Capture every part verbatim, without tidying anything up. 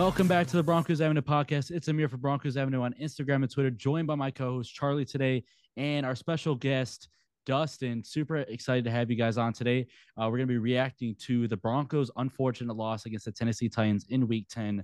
Welcome back to the Broncos Avenue podcast. It's Amir for Broncos Avenue on Instagram and Twitter, joined by my co-host Charlie today and our special guest, Dustin. Super excited to have you guys on today. Uh, we're going to be reacting to the Broncos' unfortunate loss against the Tennessee Titans in Week ten.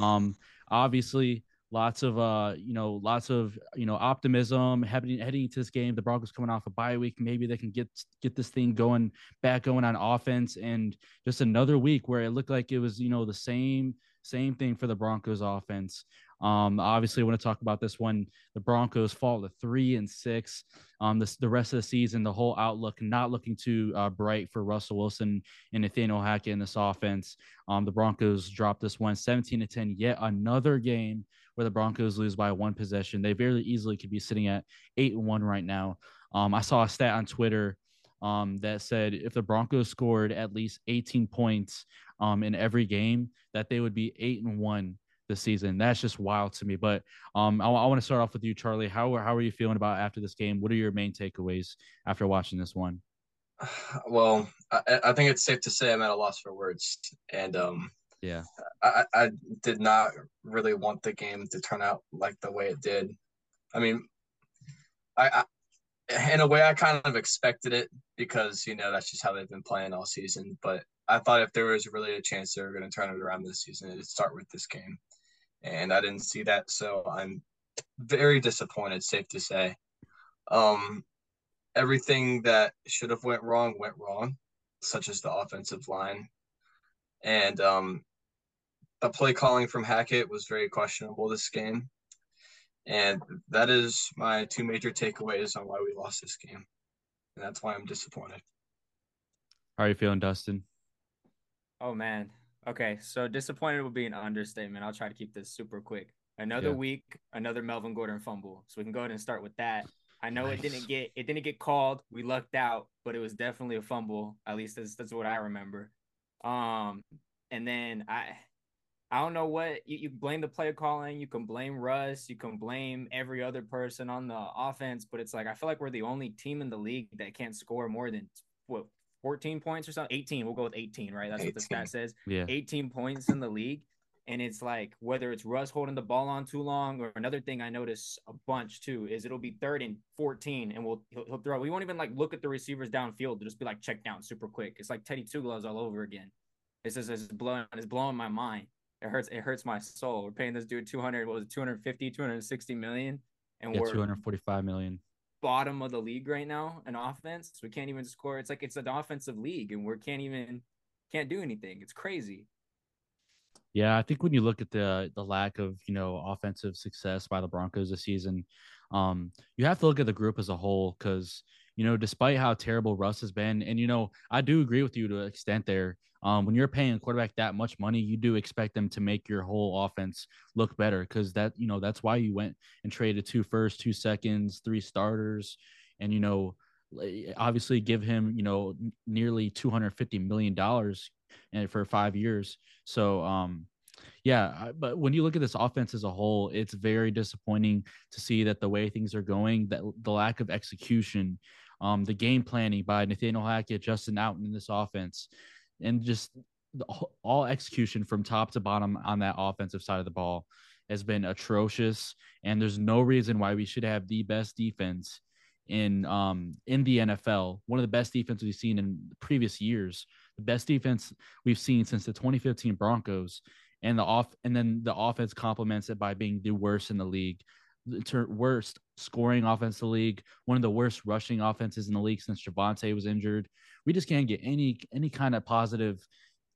Um, obviously, lots of, uh, you know, lots of, you know, optimism happening heading into this game. The Broncos coming off a bye week. Maybe they can get, get this thing going back going on offense, and just another week where it looked like it was, you know, the same, same thing for the Broncos offense. Um, obviously I want to talk about this one. The Broncos fall to three and six, um, this, the rest of the season, the whole outlook, not looking too uh, bright for Russell Wilson and Nathaniel Hackett in this offense. Um, the Broncos dropped this one seventeen to ten, yet another game where the Broncos lose by one possession. They very easily could be sitting at eight and one right now. Um, I saw a stat on Twitter um, that said if the Broncos scored at least eighteen points um, in every game, that they would be eight and one this season. That's just wild to me. But um, I, I want to start off with you, Charlie. How how are you feeling about after this game? What are your main takeaways after watching this one? Well, I, I think it's safe to say I'm at a loss for words, and um. Yeah, I, I did not really want the game to turn out like the way it did. I mean, I, I in a way I kind of expected it because, you know, that's just how they've been playing all season. But I thought if there was really a chance they were going to turn it around this season, it'd start with this game. And I didn't see that. So I'm very disappointed, safe to say. Um, everything that should have went wrong went wrong, such as the offensive line. And um, the play calling from Hackett was very questionable this game. And that is my two major takeaways on why we lost this game. And that's why I'm disappointed. How are you feeling, Dustin? Oh, man. Okay, so disappointed would be an understatement. I'll try to keep this super quick. Another yeah. week, another Melvin Gordon fumble. So we can go ahead and start with that. I know nice. it didn't get it didn't get called. We lucked out, but it was definitely a fumble. At least that's, that's what I remember. Um, and then I, I don't know what you, you blame the play calling. You can blame Russ. You can blame every other person on the offense, but it's like, I feel like we're the only team in the league that can't score more than what, fourteen points or something, eighteen. We'll go with eighteen, right? That's eighteen. What the stat says. Yeah. eighteen points in the league. And it's like, whether it's Russ holding the ball on too long, or another thing I notice a bunch too, is it'll be third and fourteen and we'll he'll, he'll throw. We won't even like look at the receivers downfield. It'll just be like check down super quick. It's like Teddy Two Gloves all over again. It's just it's blowing, it's blowing my mind. It hurts. It hurts my soul. We're paying this dude two hundred, what was it, two hundred fifty, two hundred sixty million. And yeah, we're two hundred forty-five million. Bottom of the league right now in offense. We can't even score. It's like, it's an offensive league and we can't even, can't do anything. It's crazy. Yeah, I think when you look at the the lack of, you know, offensive success by the Broncos this season, um, you have to look at the group as a whole because, you know, despite how terrible Russ has been, and, you know, I do agree with you to an extent there. Um, when you're paying a quarterback that much money, you do expect them to make your whole offense look better because that, you know, that's why you went and traded two firsts, two seconds, three starters, and, you know, obviously give him, you know, nearly two hundred fifty million dollars and for five years. So, um, yeah, but when you look at this offense as a whole, it's very disappointing to see that the way things are going, that the lack of execution, um, the game planning by Nathaniel Hackett, Justin Outen in this offense, and just the, all execution from top to bottom on that offensive side of the ball has been atrocious. And there's no reason why we should have the best defense in, um, in the N F L, one of the best defenses we've seen in previous years, the best defense we've seen since the twenty fifteen Broncos. And the off, and then the offense complements it by being the worst in the league, the worst scoring offense in the league, one of the worst rushing offenses in the league since Javonte was injured. We just can't get any any kind of positive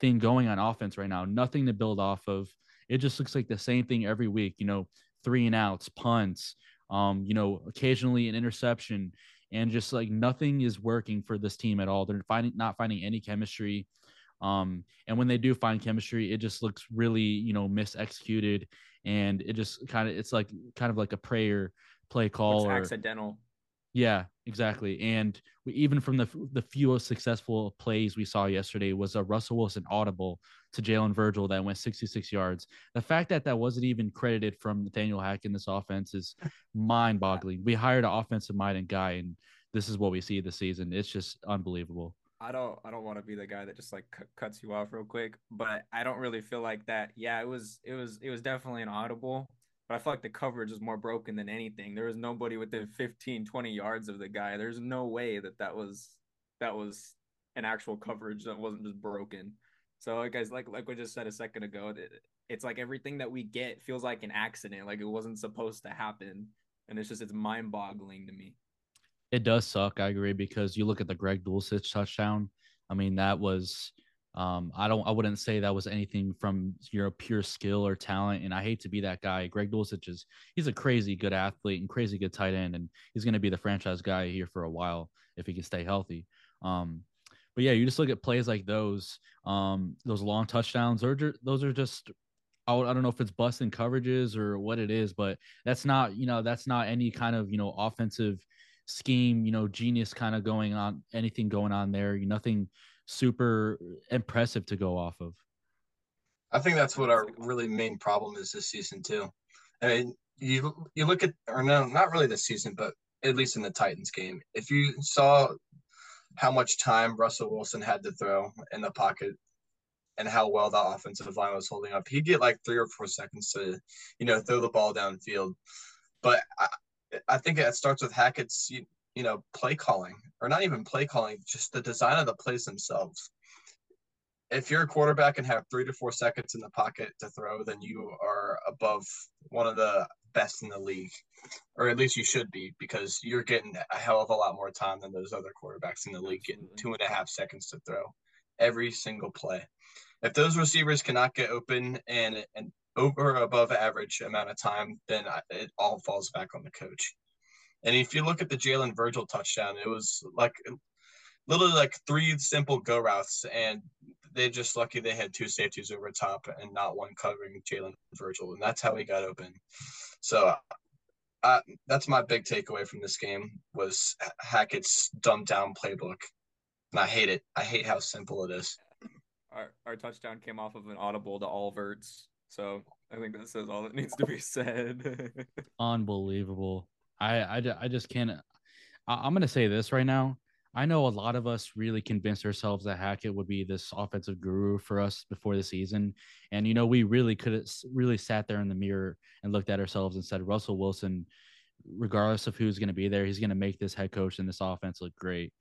thing going on offense right now. Nothing to build off of. It just looks like the same thing every week. You know, three and outs, punts. Um, you know, occasionally an interception, and just like nothing is working for this team at all. They're finding not finding any chemistry. Um, and when they do find chemistry, it just looks really, you know, misexecuted, and it just kind of, it's like kind of like a prayer play call. It's or, accidental. Yeah, exactly. And we, even from the, the few successful plays we saw yesterday was a Russell Wilson audible to Jalen Virgil that went sixty-six yards. The fact that that wasn't even credited from Nathaniel Hackett in this offense is mind boggling. We hired an offensive minded guy, and this is what we see this season. It's just unbelievable. I don't I don't want to be the guy that just like c- cuts you off real quick, but I don't really feel like that. Yeah, it was it was it was definitely an audible, but I feel like the coverage is more broken than anything. There was nobody within fifteen, twenty yards of the guy. There's no way that that was that was an actual coverage that wasn't just broken. So like guys, like like we just said a second ago, it's like everything that we get feels like an accident, like it wasn't supposed to happen, and it's just it's mind-boggling to me. It does suck, I agree, because you look at the Greg Dulcich touchdown. I mean, that was um, I don't I wouldn't say that was anything from your pure skill or talent, and I hate to be that guy. Greg Dulcich is he's a crazy good athlete and crazy good tight end, and he's going to be the franchise guy here for a while if he can stay healthy. Um, but yeah, you just look at plays like those, um, those long touchdowns. Those are just I don't know if it's busting coverages or what it is, but that's not you know that's not any kind of you know offensive scheme, you know, genius kind of going on, anything going on there, nothing super impressive to go off of. I think that's what our really main problem is this season too. I mean, you, you look at, or no, not really this season, but at least in the Titans game, if you saw how much time Russell Wilson had to throw in the pocket and how well the offensive line was holding up, he'd get like three or four seconds to, you know, throw the ball downfield. But I, I think it starts with Hackett's, you, you know, play calling, or not even play calling, just the design of the plays themselves. If you're a quarterback and have three to four seconds in the pocket to throw, then you are above one of the best in the league, or at least you should be, because you're getting a hell of a lot more time than those other quarterbacks in the league getting two and a half seconds to throw every single play. If those receivers cannot get open and and over above average amount of time, then it all falls back on the coach. And if you look at the Jalen Virgil touchdown, it was like literally like three simple go routes, and they're just lucky they had two safeties over top and not one covering Jalen Virgil, and that's how he got open. So uh, that's my big takeaway from this game was Hackett's dumbed down playbook, and I hate it. I hate how simple it is. Our, our touchdown came off of an audible to all verts. So I think that says all that needs to be said. Unbelievable. I, I, I just can't. I, I'm going to say this right now. I know a lot of us really convinced ourselves that Hackett would be this offensive guru for us before the season. And, you know, we really could have really sat there in the mirror and looked at ourselves and said, Russell Wilson, regardless of who's going to be there, he's going to make this head coach and this offense look great.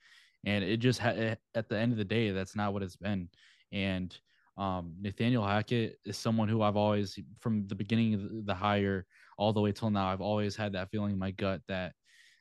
And it just ha- at the end of the day, that's not what it's been. And Um, Nathaniel Hackett is someone who I've always, from the beginning of the hire all the way till now, I've always had that feeling in my gut that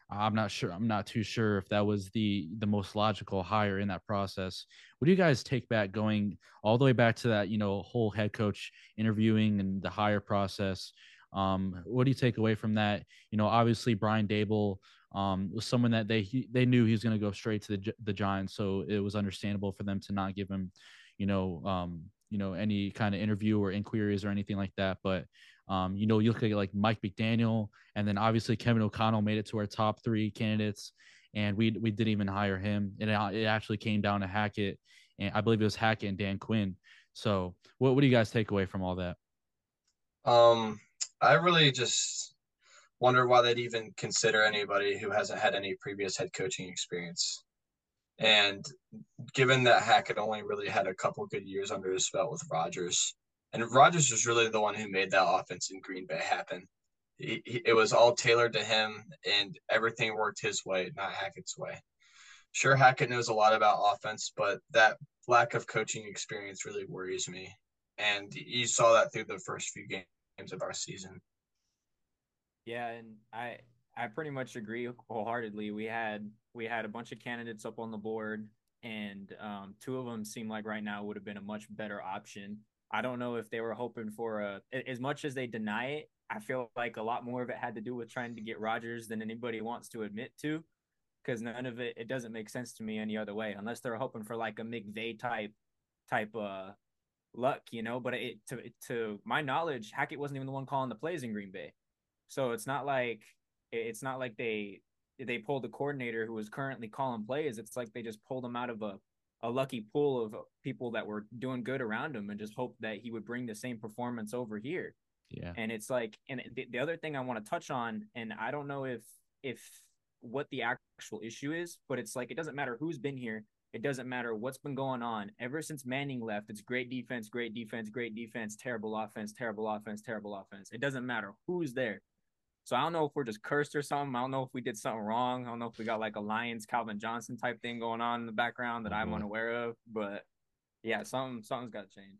I'm not sure, I'm not too sure if that was the the most logical hire in that process. What do you guys take back going all the way back to that, you know, whole head coach interviewing and the hire process? Um, what do you take away from that? You know, obviously Brian Dable um, was someone that they he, they knew he was going to go straight to the the Giants, so it was understandable for them to not give him, you know, um, you know, any kind of interview or inquiries or anything like that. But, um, you know, you look at like Mike McDaniel, and then obviously Kevin O'Connell made it to our top three candidates, and we we didn't even hire him. And it, it actually came down to Hackett, and I believe it was Hackett and Dan Quinn. So what, what do you guys take away from all that? Um, I really just wonder why they'd even consider anybody who hasn't had any previous head coaching experience. And given that Hackett only really had a couple good years under his belt with Rodgers, and Rodgers was really the one who made that offense in Green Bay happen. He, he, it was all tailored to him, and everything worked his way, not Hackett's way. Sure, Hackett knows a lot about offense, but that lack of coaching experience really worries me. And you saw that through the first few games of our season. Yeah, and I – I pretty much agree wholeheartedly. We had we had a bunch of candidates up on the board, and um, two of them seem like right now would have been a much better option. I don't know if they were hoping for a – as much as they deny it, I feel like a lot more of it had to do with trying to get Rodgers than anybody wants to admit to, because none of it – it doesn't make sense to me any other way, unless they're hoping for like a McVay type type uh, luck, you know. But it to to my knowledge, Hackett wasn't even the one calling the plays in Green Bay. So it's not like – It's not like they they pulled the coordinator who was currently calling plays. It's like they just pulled him out of a, a lucky pool of people that were doing good around him and just hoped that he would bring the same performance over here. Yeah. And it's like, and the, the other thing I want to touch on, and I don't know if if what the actual issue is, but it's like it doesn't matter who's been here. It doesn't matter what's been going on. Ever since Manning left, it's great defense, great defense, great defense, terrible offense, terrible offense, terrible offense. It doesn't matter who's there. So I don't know if we're just cursed or something. I don't know if we did something wrong. I don't know if we got like a Lions, Calvin Johnson type thing going on in the background that mm-hmm. I'm unaware of. But, yeah, something, something's got to change.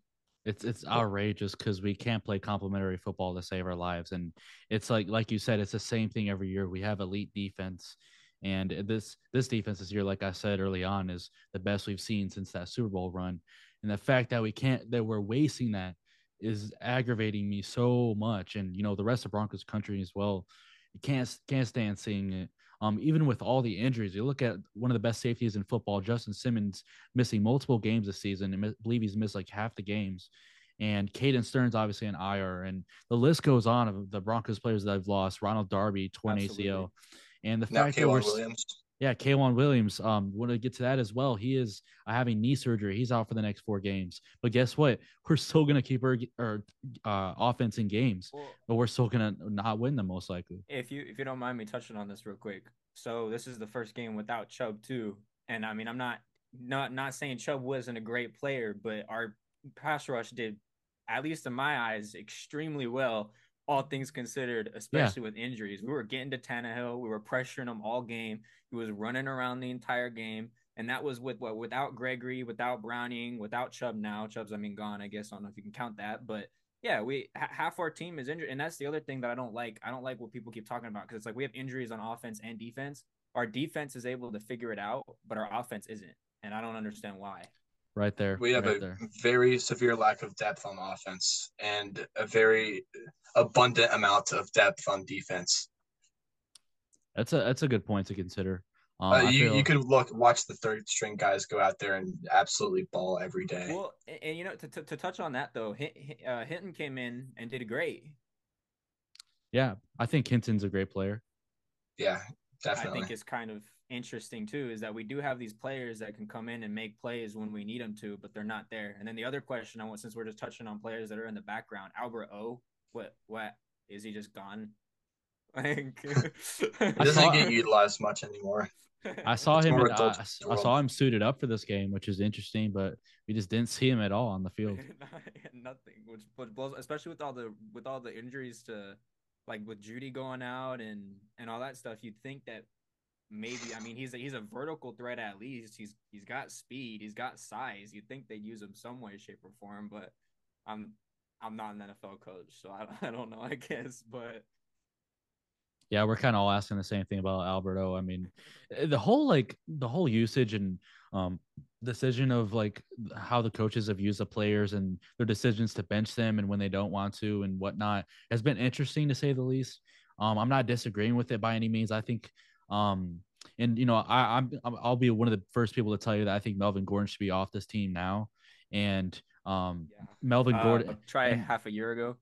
It's it's outrageous because we can't play complimentary football to save our lives. And it's like like you said, it's the same thing every year. We have elite defense. And this this defense this year, like I said early on, is the best we've seen since that Super Bowl run. And the fact that we can't, that we're wasting that is aggravating me so much. And, you know, the rest of Broncos country as well, you can't, can't stand seeing it. Um, even with all the injuries, you look at one of the best safeties in football, Justin Simmons, missing multiple games this season. And I believe he's missed like half the games. And Caden Stearns, obviously, in I R. And the list goes on of the Broncos players that I've lost. Ronald Darby, torn Absolutely. A C L. And the now fact Kaywan that we're Williams. Yeah, Kaywan Williams, um, want to get to that as well. He is having knee surgery. He's out for the next four games. But guess what? We're still going to keep our, our uh, offense in games, well, but we're still going to not win them most likely. If you if you don't mind me touching on this real quick. So this is the first game without Chubb too. And, I mean, I'm not not not saying Chubb wasn't a great player, but our pass rush did, at least in my eyes, extremely well. All things considered, especially yeah. with injuries. We were getting to Tannehill. We were pressuring him all game. He was running around the entire game. And that was with what without Gregory, without Browning, without Chubb now. Chubb's, I mean, gone, I guess. I don't know if you can count that. But, yeah, we h- half our team is injured. And that's the other thing that I don't like. I don't like what people keep talking about because it's like we have injuries on offense and defense. Our defense is able to figure it out, but our offense isn't. And I don't understand why. Right there. We have right a there. very severe lack of depth on offense and a very abundant amount of depth on defense. That's a that's a good point to consider. Um, uh, you feel... you could look watch the third string guys go out there and absolutely ball every day. Well, and, and you know to, to to touch on that though, uh, Hinton came in and did great. Yeah, I think Hinton's a great player. Yeah, definitely. I think it's kind of interesting too is that we do have these players that can come in and make plays when we need them to, but they're not there. And then the other question I want, since we're just touching on players that are in the background, Albert O, what what is he just gone? Like it doesn't get utilized much anymore. I saw him. In, I, I saw him suited up for this game, which is interesting, but we just didn't see him at all on the field. Nothing, which blows, especially with all the with all the injuries to, like with Jeudy going out and and all that stuff. You'd think that. Maybe I mean he's a, he's a vertical threat at least. He's he's got speed. He's got size. You'd think they'd use him some way, shape, or form. But I'm I'm not an N F L coach, so I I don't know. I guess, but yeah, we're kind of all asking the same thing about Albert O. I mean, the whole like the whole usage and um decision of like how the coaches have used the players and their decisions to bench them and when they don't want to and whatnot has been interesting to say the least. Um, I'm not disagreeing with it by any means. I think. Um, and, you know, I, I'm, I'll be one of the first people to tell you that I think Melvin Gordon should be off this team now. And um, yeah. Melvin uh, Gordon. Try and, half a year ago.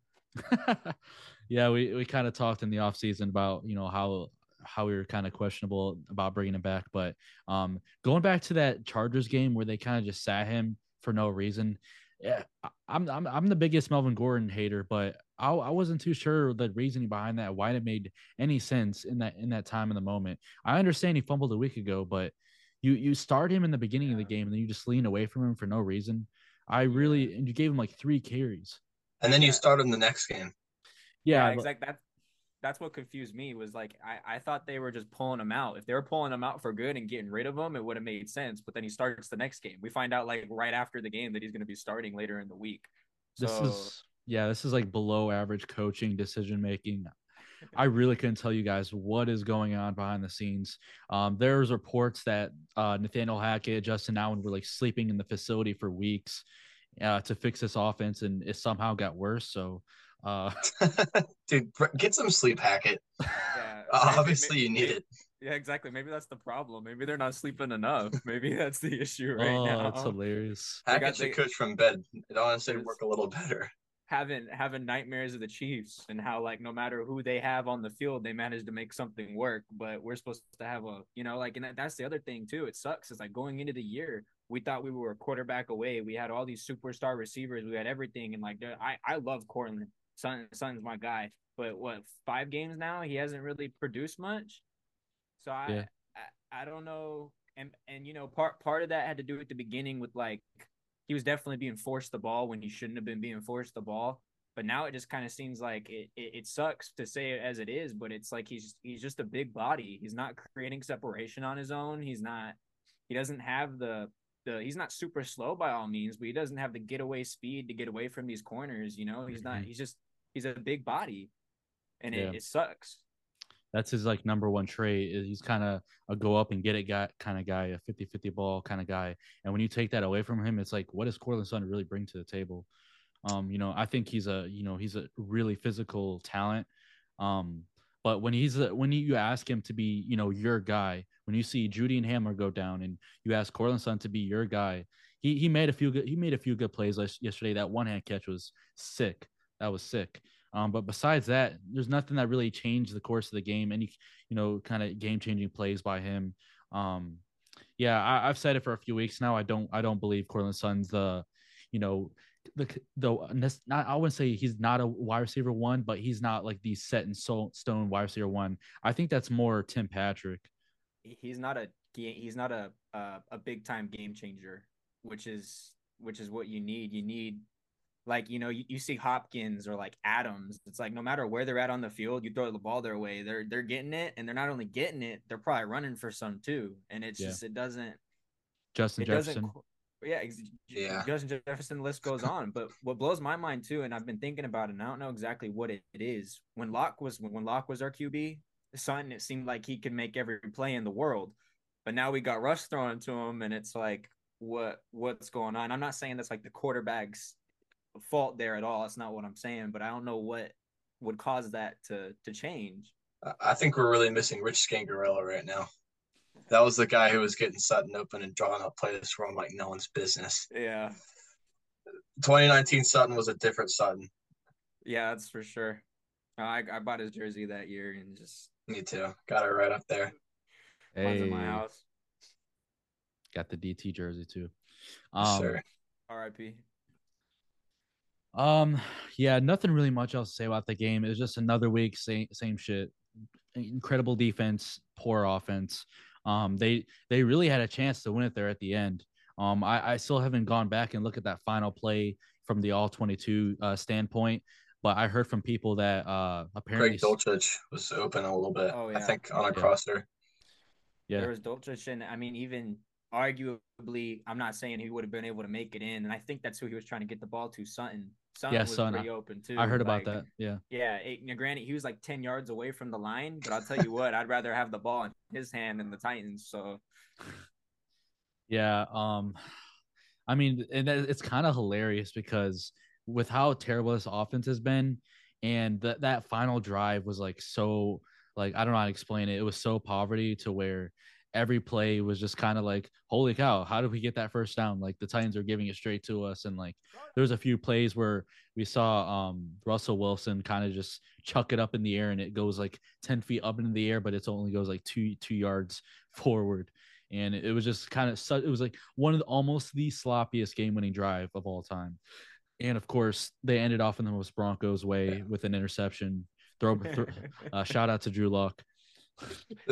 yeah, we, we kind of talked in the offseason about, you know, how how we were kind of questionable about bringing him back. But um, going back to that Chargers game where they kind of just sat him for no reason. Yeah, I'm, I'm, I'm the biggest Melvin Gordon hater, but I, I wasn't too sure the reasoning behind that, why it made any sense in that, in that time in the moment. I understand he fumbled a week ago, but you, you start him in the beginning yeah. of the game and then you just lean away from him for no reason. I really, and you gave him like three carries. And then you start him the next game. Yeah, yeah exactly. That's, that's what confused me was like, I, I thought they were just pulling him out. If they were pulling him out for good and getting rid of him, it would have made sense. But then he starts the next game. We find out like right after the game that he's going to be starting later in the week. So... This is, yeah, this is like below average coaching decision-making. I really couldn't tell you guys what is going on behind the scenes. Um, there's reports that uh, Nathaniel Hackett, Justin Allen were like sleeping in the facility for weeks uh, to fix this offense. And it somehow got worse. So, Uh, dude, get some sleep, Hackett. Yeah, obviously, maybe, you need maybe, it. Yeah, exactly. Maybe that's the problem. Maybe they're not sleeping enough. Maybe that's the issue right oh, now. That's hilarious. Hackett should coach from bed. It honestly would work a little better. Having having nightmares of the Chiefs and how like no matter who they have on the field, they manage to make something work. But we're supposed to have a you know like and that, that's the other thing too. It sucks. It's like going into the year. We thought we were a quarterback away. We had all these superstar receivers. We had everything. And like I I love Courtland. Sutton, Sutton's my guy, but what five games now he hasn't really produced much. So I, yeah. I, I don't know. And, and you know, part part of that had to do at the beginning with, like, he was definitely being forced the ball when he shouldn't have been being forced the ball. But now it just kind of seems like it, it, it sucks to say it as it is, but it's like he's he's just a big body. He's not creating separation on his own. He's not – he doesn't have the the – he's not super slow by all means, but he doesn't have the getaway speed to get away from these corners, you know. He's mm-hmm. not – he's just – he's a big body, and yeah. it, it sucks. That's his, like, number one trait is he's kind of a go-up-and-get-it guy kind of guy, a fifty-fifty ball kind of guy. And when you take that away from him, it's like, what does Courtland Sutton really bring to the table? Um, you know, I think he's a, you know, he's a really physical talent. Um, but when he's, a, when you ask him to be, you know, your guy, when you see Jeudy and Hamler go down and you ask Courtland Sutton to be your guy, he, he made a few good, he made a few good plays yesterday. That one hand catch was sick. That was sick. Um, but besides that, there's nothing that really changed the course of the game. Any, you know, kind of game changing plays by him. Um, yeah, I, I've said it for a few weeks now. I don't, I don't believe Courtland Sutton's the, you know, the though not I wouldn't say he's not a wide receiver one, but he's not like the set in stone wide receiver one. I think that's more Tim Patrick. He's not a he's not a a, a big time game changer, which is which is what you need. You need like you know you, you see Hopkins or like Adams. It's like no matter where they're at on the field, you throw the ball their way. They're they're getting it, and they're not only getting it, they're probably running for some too. And it's yeah. just it doesn't. Justin it Jefferson. Doesn't, Yeah, yeah, Justin Jefferson, the list goes on. But what blows my mind too, and I've been thinking about it, and I don't know exactly what it, it is. When Locke was when Locke was our Q B, Sutton, it seemed like he could make every play in the world. But now we got Russ thrown to him, and it's like, what what's going on? I'm not saying that's like the quarterback's fault there at all. That's not what I'm saying. But I don't know what would cause that to to change. I think we're really missing Rich Scangarello right now. That was the guy who was getting Sutton open and drawing up plays for him like no one's business. Yeah. twenty nineteen Sutton was a different Sutton. Yeah, that's for sure. I I bought his jersey that year and just me too. Got it right up there. Hey. Mine's in my house. Got the D T jersey too. Um, sure. R I P. Um. Yeah. Nothing really much else to say about the game. It was just another week. Same same shit. Incredible defense. Poor offense. Um, they they really had a chance to win it there at the end. Um, I, I still haven't gone back and looked at that final play from the all twenty-two uh, standpoint, but I heard from people that uh, apparently Greg Dulcich was open a little bit. Oh, yeah. I think on a yeah. crosser. Yeah, there was Dulcich, and I mean, even arguably, I'm not saying he would have been able to make it in, and I think that's who he was trying to get the ball to. Sutton. Sutton yeah, was Sutton, pretty open too. I heard like, about that. Yeah. Yeah. It, now, granted, he was like ten yards away from the line, but I'll tell you what, I'd rather have the ball in his hand than the Titans. So. Yeah. Um, I mean, and it's kind of hilarious because with how terrible this offense has been, and that that final drive was like so, like I don't know how to explain it. It was so poverty to where every play was just kind of like, holy cow, how did we get that first down? Like the Titans are giving it straight to us. And like, there was a few plays where we saw um, Russell Wilson kind of just chuck it up in the air and it goes like ten feet up into the air, but it only goes like two, two yards forward. And it was just kind of, it was like one of the, almost the sloppiest game winning drive of all time. And of course they ended off in the most Broncos way yeah. with an interception throw. throw uh, shout out to Drew Lock.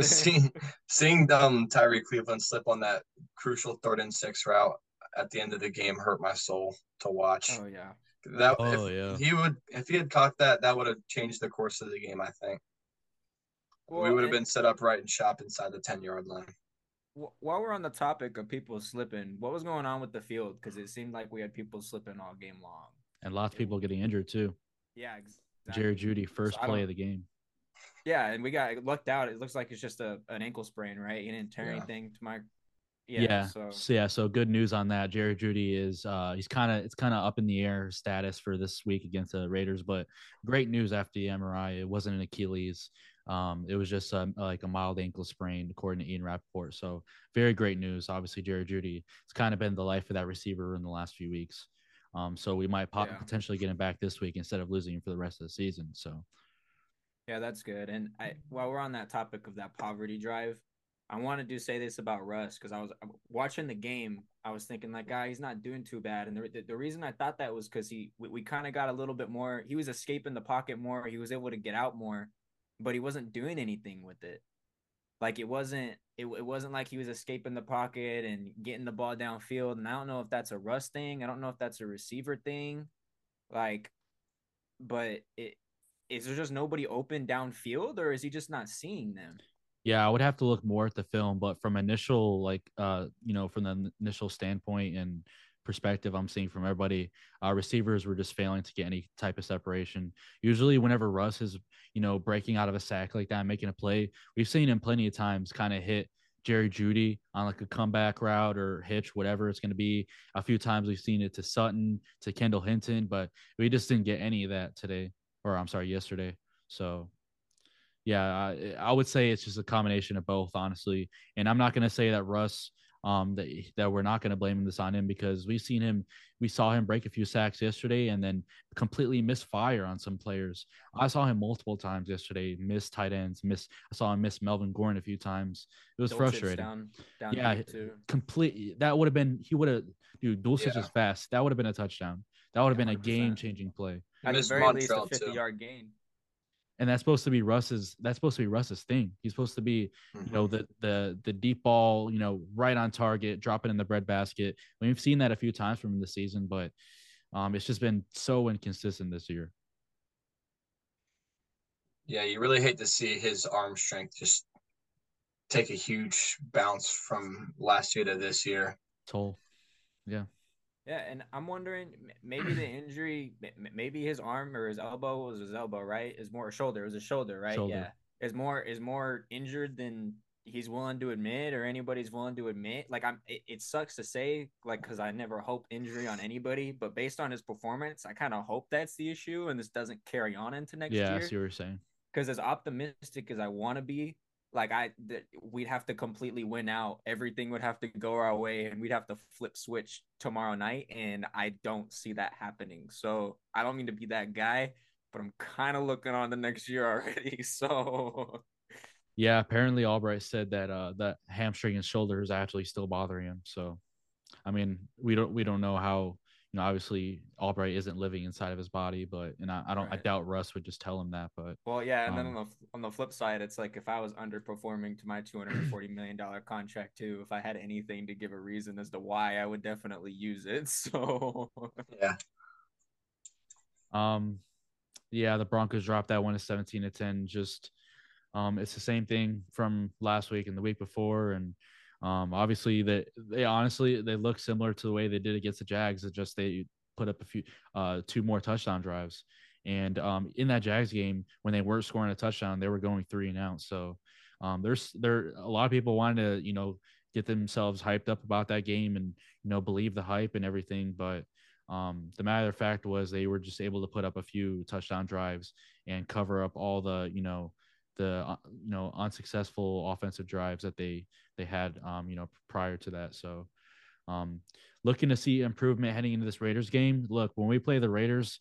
seeing seeing um, Tyree Cleveland slip on that crucial third and six route at the end of the game hurt my soul to watch. Oh yeah, that oh, if yeah. he would if he had caught that, that would have changed the course of the game. I think well, we would have been set up right and shop inside the ten yard line. While we're on the topic of people slipping, what was going on with the field? Because it seemed like we had people slipping all game long, and lots of people getting injured too. Yeah, exactly. Jerry Jeudy, first so play of the game. Yeah, and we got lucked out. It looks like it's just a an ankle sprain, right? He didn't tear yeah. anything to my yeah, yeah. So. so yeah, so good news on that. Jerry Jeudy is uh he's kind of it's kind of up in the air status for this week against the Raiders, but great news after the M R I. It wasn't an Achilles. Um it was just a, like a mild ankle sprain according to Ian Rappaport. So very great news. Obviously Jerry Jeudy, it's kind of been the life of that receiver in the last few weeks. Um so we might pop, yeah. potentially get him back this week instead of losing him for the rest of the season. So yeah, that's good. And I, while we're on that topic of that poverty drive, I wanted to say this about Russ because I was watching the game. I was thinking, like, ah, he's not doing too bad. And the the, the reason I thought that was because he we, we kind of got a little bit more. He was escaping the pocket more. He was able to get out more, but he wasn't doing anything with it. Like it wasn't it, it wasn't like he was escaping the pocket and getting the ball downfield. And I don't know if that's a Russ thing. I don't know if that's a receiver thing. Like, but it is there just nobody open downfield, or is he just not seeing them? Yeah, I would have to look more at the film, but from initial, like, uh, you know, from the initial standpoint and perspective I'm seeing from everybody, uh, receivers were just failing to get any type of separation. Usually whenever Russ is, you know, breaking out of a sack like that, making a play, we've seen him plenty of times kind of hit Jerry Jeudy on like a comeback route or hitch, whatever it's going to be. A few times we've seen it to Sutton, to Kendall Hinton, but we just didn't get any of that today, or I'm sorry, yesterday. So yeah, I, I would say it's just a combination of both, honestly. And I'm not going to say that Russ, um, that, that we're not going to blame this on him, because we've seen him, we saw him break a few sacks yesterday and then completely miss fire on some players. I saw him multiple times yesterday, miss tight ends, miss, I saw him miss Melvin Gordon a few times. It was Dulcich frustrating. Down, down yeah, completely. That would have been, he would have, dude, Dulcich yeah. is fast. That would have been a touchdown. That would have been a game-changing play. At the very least, a fifty-yard gain. And that's supposed to be Russ's. That's supposed to be Russ's thing. He's supposed to be, mm-hmm. you know, the the the deep ball, you know, right on target, dropping in the breadbasket. We've seen that a few times from him this season, but um, it's just been so inconsistent this year. Yeah, you really hate to see his arm strength just take a huge bounce from last year to this year. Toll. Yeah. Yeah, and I'm wondering, maybe the injury, maybe his arm or his elbow was his elbow, right? Is more shoulder. It was a shoulder, right? Shoulder. Yeah, is more is more injured than he's willing to admit, or anybody's willing to admit. Like I'm, it, it sucks to say, like, because I never hope injury on anybody, but based on his performance, I kind of hope that's the issue, and this doesn't carry on into next yeah, year. Yeah, I see what you're saying. Because as optimistic as I want to be, like I, th- we'd have to completely win out. Everything would have to go our way, and we'd have to flip switch tomorrow night. And I don't see that happening. So I don't mean to be that guy, but I'm kind of looking on the next year already. So yeah, apparently Albright said that uh, that hamstring and shoulder is actually still bothering him. So I mean, we don't we don't know how. You know, obviously Albright isn't living inside of his body, but and I, I don't, right. I doubt Russ would just tell him that. But well, yeah, and um, then on the on the flip side, it's like if I was underperforming to my two hundred and forty million dollar contract too, if I had anything to give a reason as to why, I would definitely use it. So yeah, um, yeah, the Broncos dropped that one to seventeen to ten. Just um, it's the same thing from last week and the week before, and. Um, obviously that they, they honestly, they look similar to the way they did against the Jags. It just, they put up a few, uh, two more touchdown drives. And, um, in that Jags game, when they weren't scoring a touchdown, they were going three and out. So, um, there's, there, a lot of people wanted to, you know, get themselves hyped up about that game and, you know, believe the hype and everything. But, um, the matter of fact was they were just able to put up a few touchdown drives and cover up all the, you know, the you know unsuccessful offensive drives that they they had um you know prior to that. So um looking to see improvement heading into this Raiders game. Look, when we play the Raiders,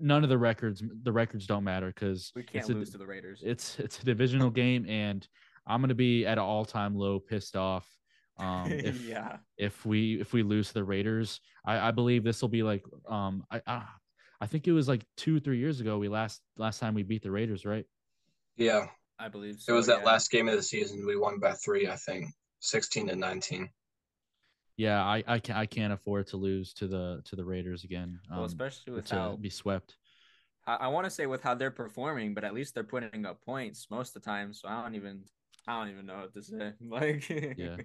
none of the records the records don't matter, because we can't lose to the Raiders. It's it's a divisional game, and I'm gonna be at an all-time low, pissed off um if yeah if we if we lose to the Raiders. I I believe this will be like um I, I I think it was like two three years ago we last last time we beat the Raiders, right? Yeah, I believe so. It was that yeah. last game of the season. We won by three, I think, sixteen to nineteen. Yeah, I I, can, I can't afford to lose to the to the Raiders again. Um, well, especially with how be swept. I, I want to say with how they're performing, but at least they're putting up points most of the time. So I don't even I don't even know what to say. Like yeah.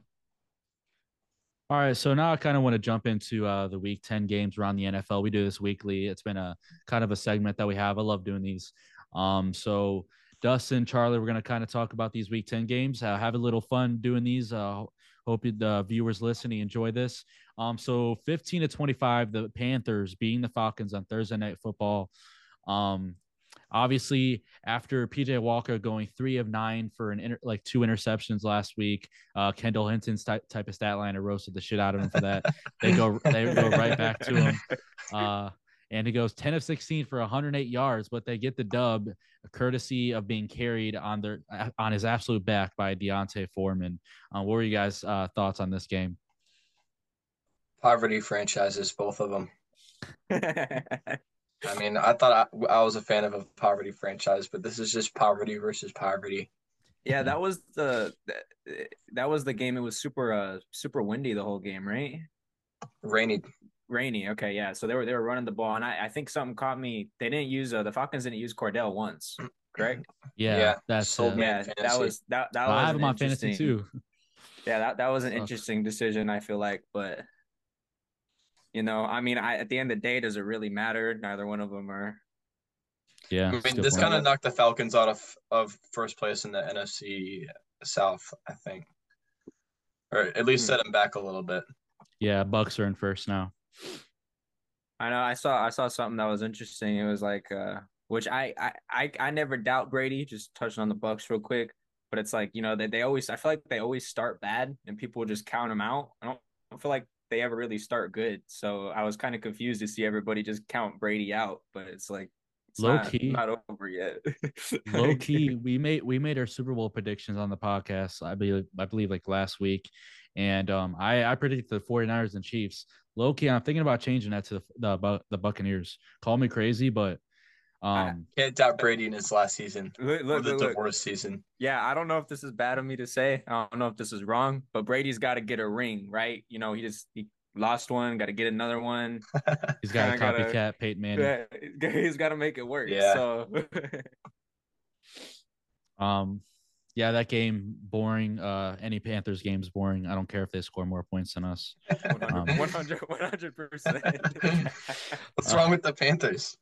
All right, so now I kind of want to jump into uh, the Week ten games around the N F L. We do this weekly. It's been a kind of a segment that we have. I love doing these. Um, so. Dustin, Charlie, we're going to kind of talk about these Week ten games. Uh, have a little fun doing these. Uh, hope you, the viewers listening enjoy this. Um, so fifteen to twenty-five, the Panthers beating the Falcons on Thursday Night Football. Um, obviously, after P J Walker going three of nine for an inter- like two interceptions last week, uh, Kendall Hinton's ty- type of stat line roasted the shit out of him for that. They go, they go right back to him. Uh, And he goes ten of sixteen for one hundred eight yards, but they get the dub courtesy of being carried on their on his absolute back by Deontay Foreman. Uh, what were you guys' uh, thoughts on this game? Poverty franchises, both of them. I mean, I thought I, I was a fan of a poverty franchise, but this is just poverty versus poverty. Yeah, that was the that was the game. It was super uh super windy the whole game, right? Rainy. Rainy. Okay, yeah. So they were they were running the ball, and I, I think something caught me. They didn't use uh, the Falcons didn't use Cordell once, correct? Yeah, yeah. That's uh, yeah. Fantasy. That was that that well, was I have him on fantasy too. Yeah, that, that was an interesting decision, I feel like, but you know, I mean, I at the end of the day, does it really matter? Neither one of them are. Yeah, I mean, this kind of knocked the Falcons out of, of first place in the N F C South, I think, or at least set them back a little bit. Yeah, Bucks are in first now. I know. I saw. I saw something that was interesting. It was like, uh, which I, I, I, I never doubt Brady. Just touching on the Bucks real quick, but it's like, you know, they they always. I feel like they always start bad, and people just count them out. I don't, I don't feel like they ever really start good. So I was kind of confused to see everybody just count Brady out, but it's like. It's low not, key, not over yet. Low key, we made we made our Super Bowl predictions on the podcast. I believe I believe like last week, and um, I I predicted the forty-niners and Chiefs. Low key, I'm thinking about changing that to the the, the Buccaneers. Call me crazy, but um, I can't doubt Brady in his last season. Look, look, or the worst season. Yeah, I don't know if this is bad of me to say. I don't know if this is wrong, but Brady's got to get a ring, right? You know, he just. He, lost one, got to get another one. He's got a copycat gotta, Peyton Manning. He's got to make it work. Yeah. So. um, yeah, that game boring. Uh, any Panthers game's boring. I don't care if they score more points than us. one hundred percent. Um, what's wrong uh, with the Panthers?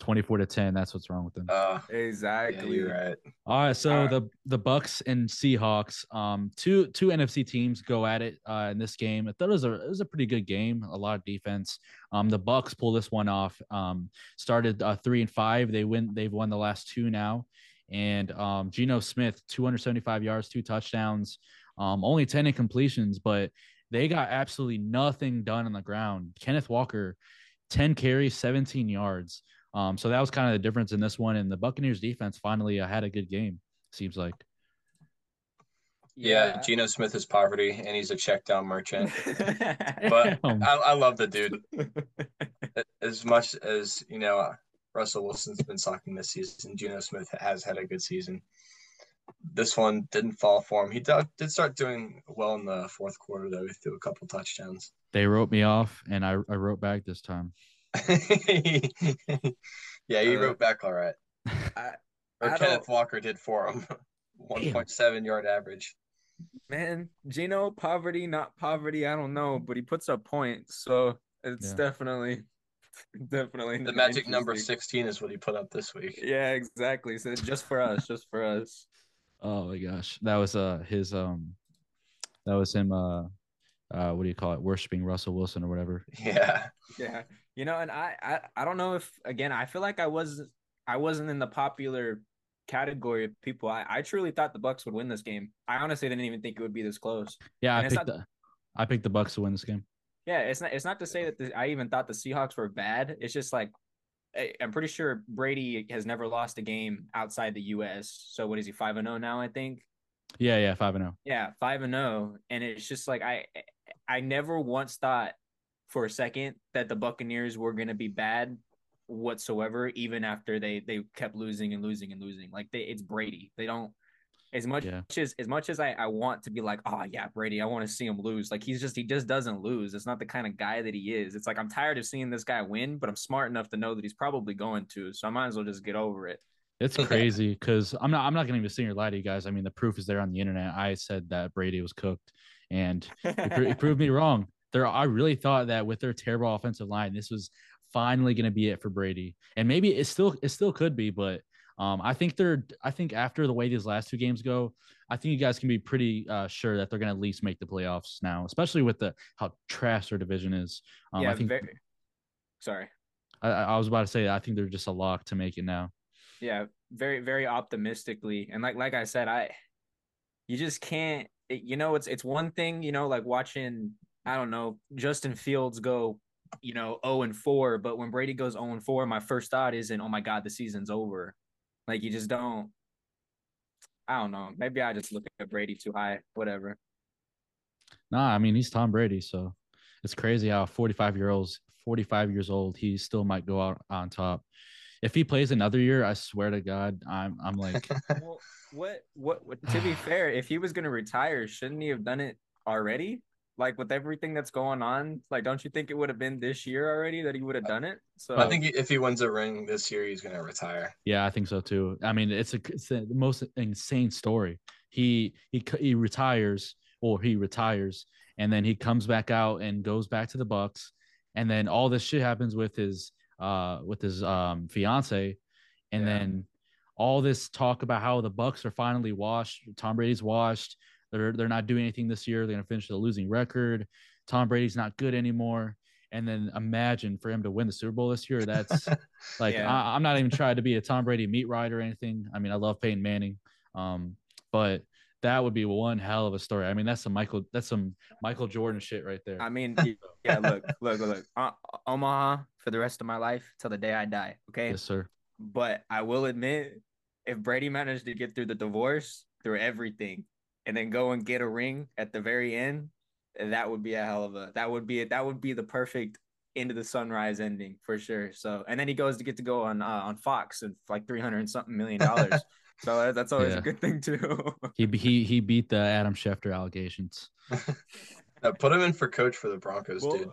twenty-four to ten. That's what's wrong with them. Uh, exactly. Yeah, right. All right. So All right. the the Bucks and Seahawks, um, two two N F C teams go at it uh, in this game. I thought it was a it was a pretty good game. A lot of defense. Um, the Bucks pull this one off. Um, started uh, three and five. They win. They've won the last two now. And um, Geno Smith, two hundred seventy-five yards, two touchdowns, um, only ten incompletions, but they got absolutely nothing done on the ground. Kenneth Walker, ten carries, seventeen yards. Um, so that was kind of the difference in this one, and the Buccaneers defense finally uh, had a good game. Seems like. Yeah, yeah, Geno Smith is poverty, and he's a check-down merchant. But I, I love the dude. As much as you know, Russell Wilson's been sucking this season. Geno Smith has had a good season. This one didn't fall for him. He did start doing well in the fourth quarter, though. He threw a couple touchdowns. They wrote me off, and I I wrote back this time. Yeah, he uh, wrote back all right. I, or I Kenneth don't... Walker did for him. one point seven yard average. Man, Geno, poverty, not poverty, I don't know, but he puts up points, so it's yeah. definitely, definitely. The magic number sixteen is what he put up this week. Yeah, exactly. So just for us, just for us. Oh my gosh, that was uh his um, that was him uh. Uh, what do you call it? Worshipping Russell Wilson or whatever. Yeah, yeah. You know, and I, I, I don't know if again. I feel like I was, I wasn't in the popular category of people. I, I truly thought the Bucks would win this game. I honestly didn't even think it would be this close. Yeah, and I picked not, the, I picked the Bucks to win this game. Yeah, it's not, it's not to say that the, I even thought the Seahawks were bad. It's just like, I, I'm pretty sure Brady has never lost a game outside the U S. So what is he, five and zero now? I think. Yeah, yeah, five and zero. Yeah, five and zero, and it's just like I. I never once thought for a second that the Buccaneers were going to be bad whatsoever, even after they, they kept losing and losing and losing. Like they, it's Brady. They don't as much yeah. as, as much as I, I want to be like, oh yeah, Brady, I want to see him lose. Like he's just, he just doesn't lose. It's not the kind of guy that he is. It's like, I'm tired of seeing this guy win, but I'm smart enough to know that he's probably going to, so I might as well just get over it. It's crazy. Cause I'm not, I'm not going to even sit here and lie to you guys. I mean, the proof is there on the internet. I said that Brady was cooked. And it proved me wrong. There, I really thought that with their terrible offensive line, this was finally going to be it for Brady. And maybe it still, it still could be, but um, I think they're, I think after the way these last two games go, I think you guys can be pretty uh, sure that they're going to at least make the playoffs now, especially with the how trash their division is. Um, yeah, I think. Very, sorry, I, I was about to say I think they're just a lock to make it now. Yeah, very, very optimistically, and like, like I said, I, you just can't. You know, it's it's one thing, you know, like watching, I don't know, Justin Fields go, you know, oh and four. But when Brady goes oh and four, my first thought isn't, oh, my God, the season's over. Like, you just don't – I don't know. Maybe I just look at Brady too high, whatever. Nah, I mean, he's Tom Brady, so it's crazy how forty-five-year-olds, forty-five years old, he still might go out on top. If he plays another year, I swear to God, I'm I'm like. Well, what, what what to be fair, if he was going to retire, shouldn't he have done it already? Like, with everything that's going on, like, don't you think it would have been this year already that he would have done it? So I think if he wins a ring this year, he's going to retire. Yeah, I think so too. I mean, it's a, it's a the most insane story. He he he retires, or he retires, and then he comes back out and goes back to the Bucks, and then all this shit happens with his uh with his um fiance, and yeah. then all this talk about how the Bucks are finally washed. Tom Brady's washed. They're, they're not doing anything this year. They're going to finish the losing record. Tom Brady's not good anymore. And then imagine for him to win the Super Bowl this year. That's like, yeah. I, I'm not even trying to be a Tom Brady meat rider or anything. I mean, I love Peyton Manning. Um, but that would be one hell of a story. I mean, that's some Michael, that's some Michael Jordan shit right there. I mean, yeah, look, look, look, uh, Omaha for the rest of my life till the day I die. Okay. Yes, sir. But I will admit, if Brady managed to get through the divorce, through everything, and then go and get a ring at the very end, that would be a hell of a, that would be it. That would be the perfect end of the sunrise ending for sure. So, and then he goes to get to go on, uh, on Fox and like three hundred and something million dollars. So that's always yeah. a good thing too. he, he, he beat the Adam Schefter allegations. Now put him in for coach for the Broncos, well, dude.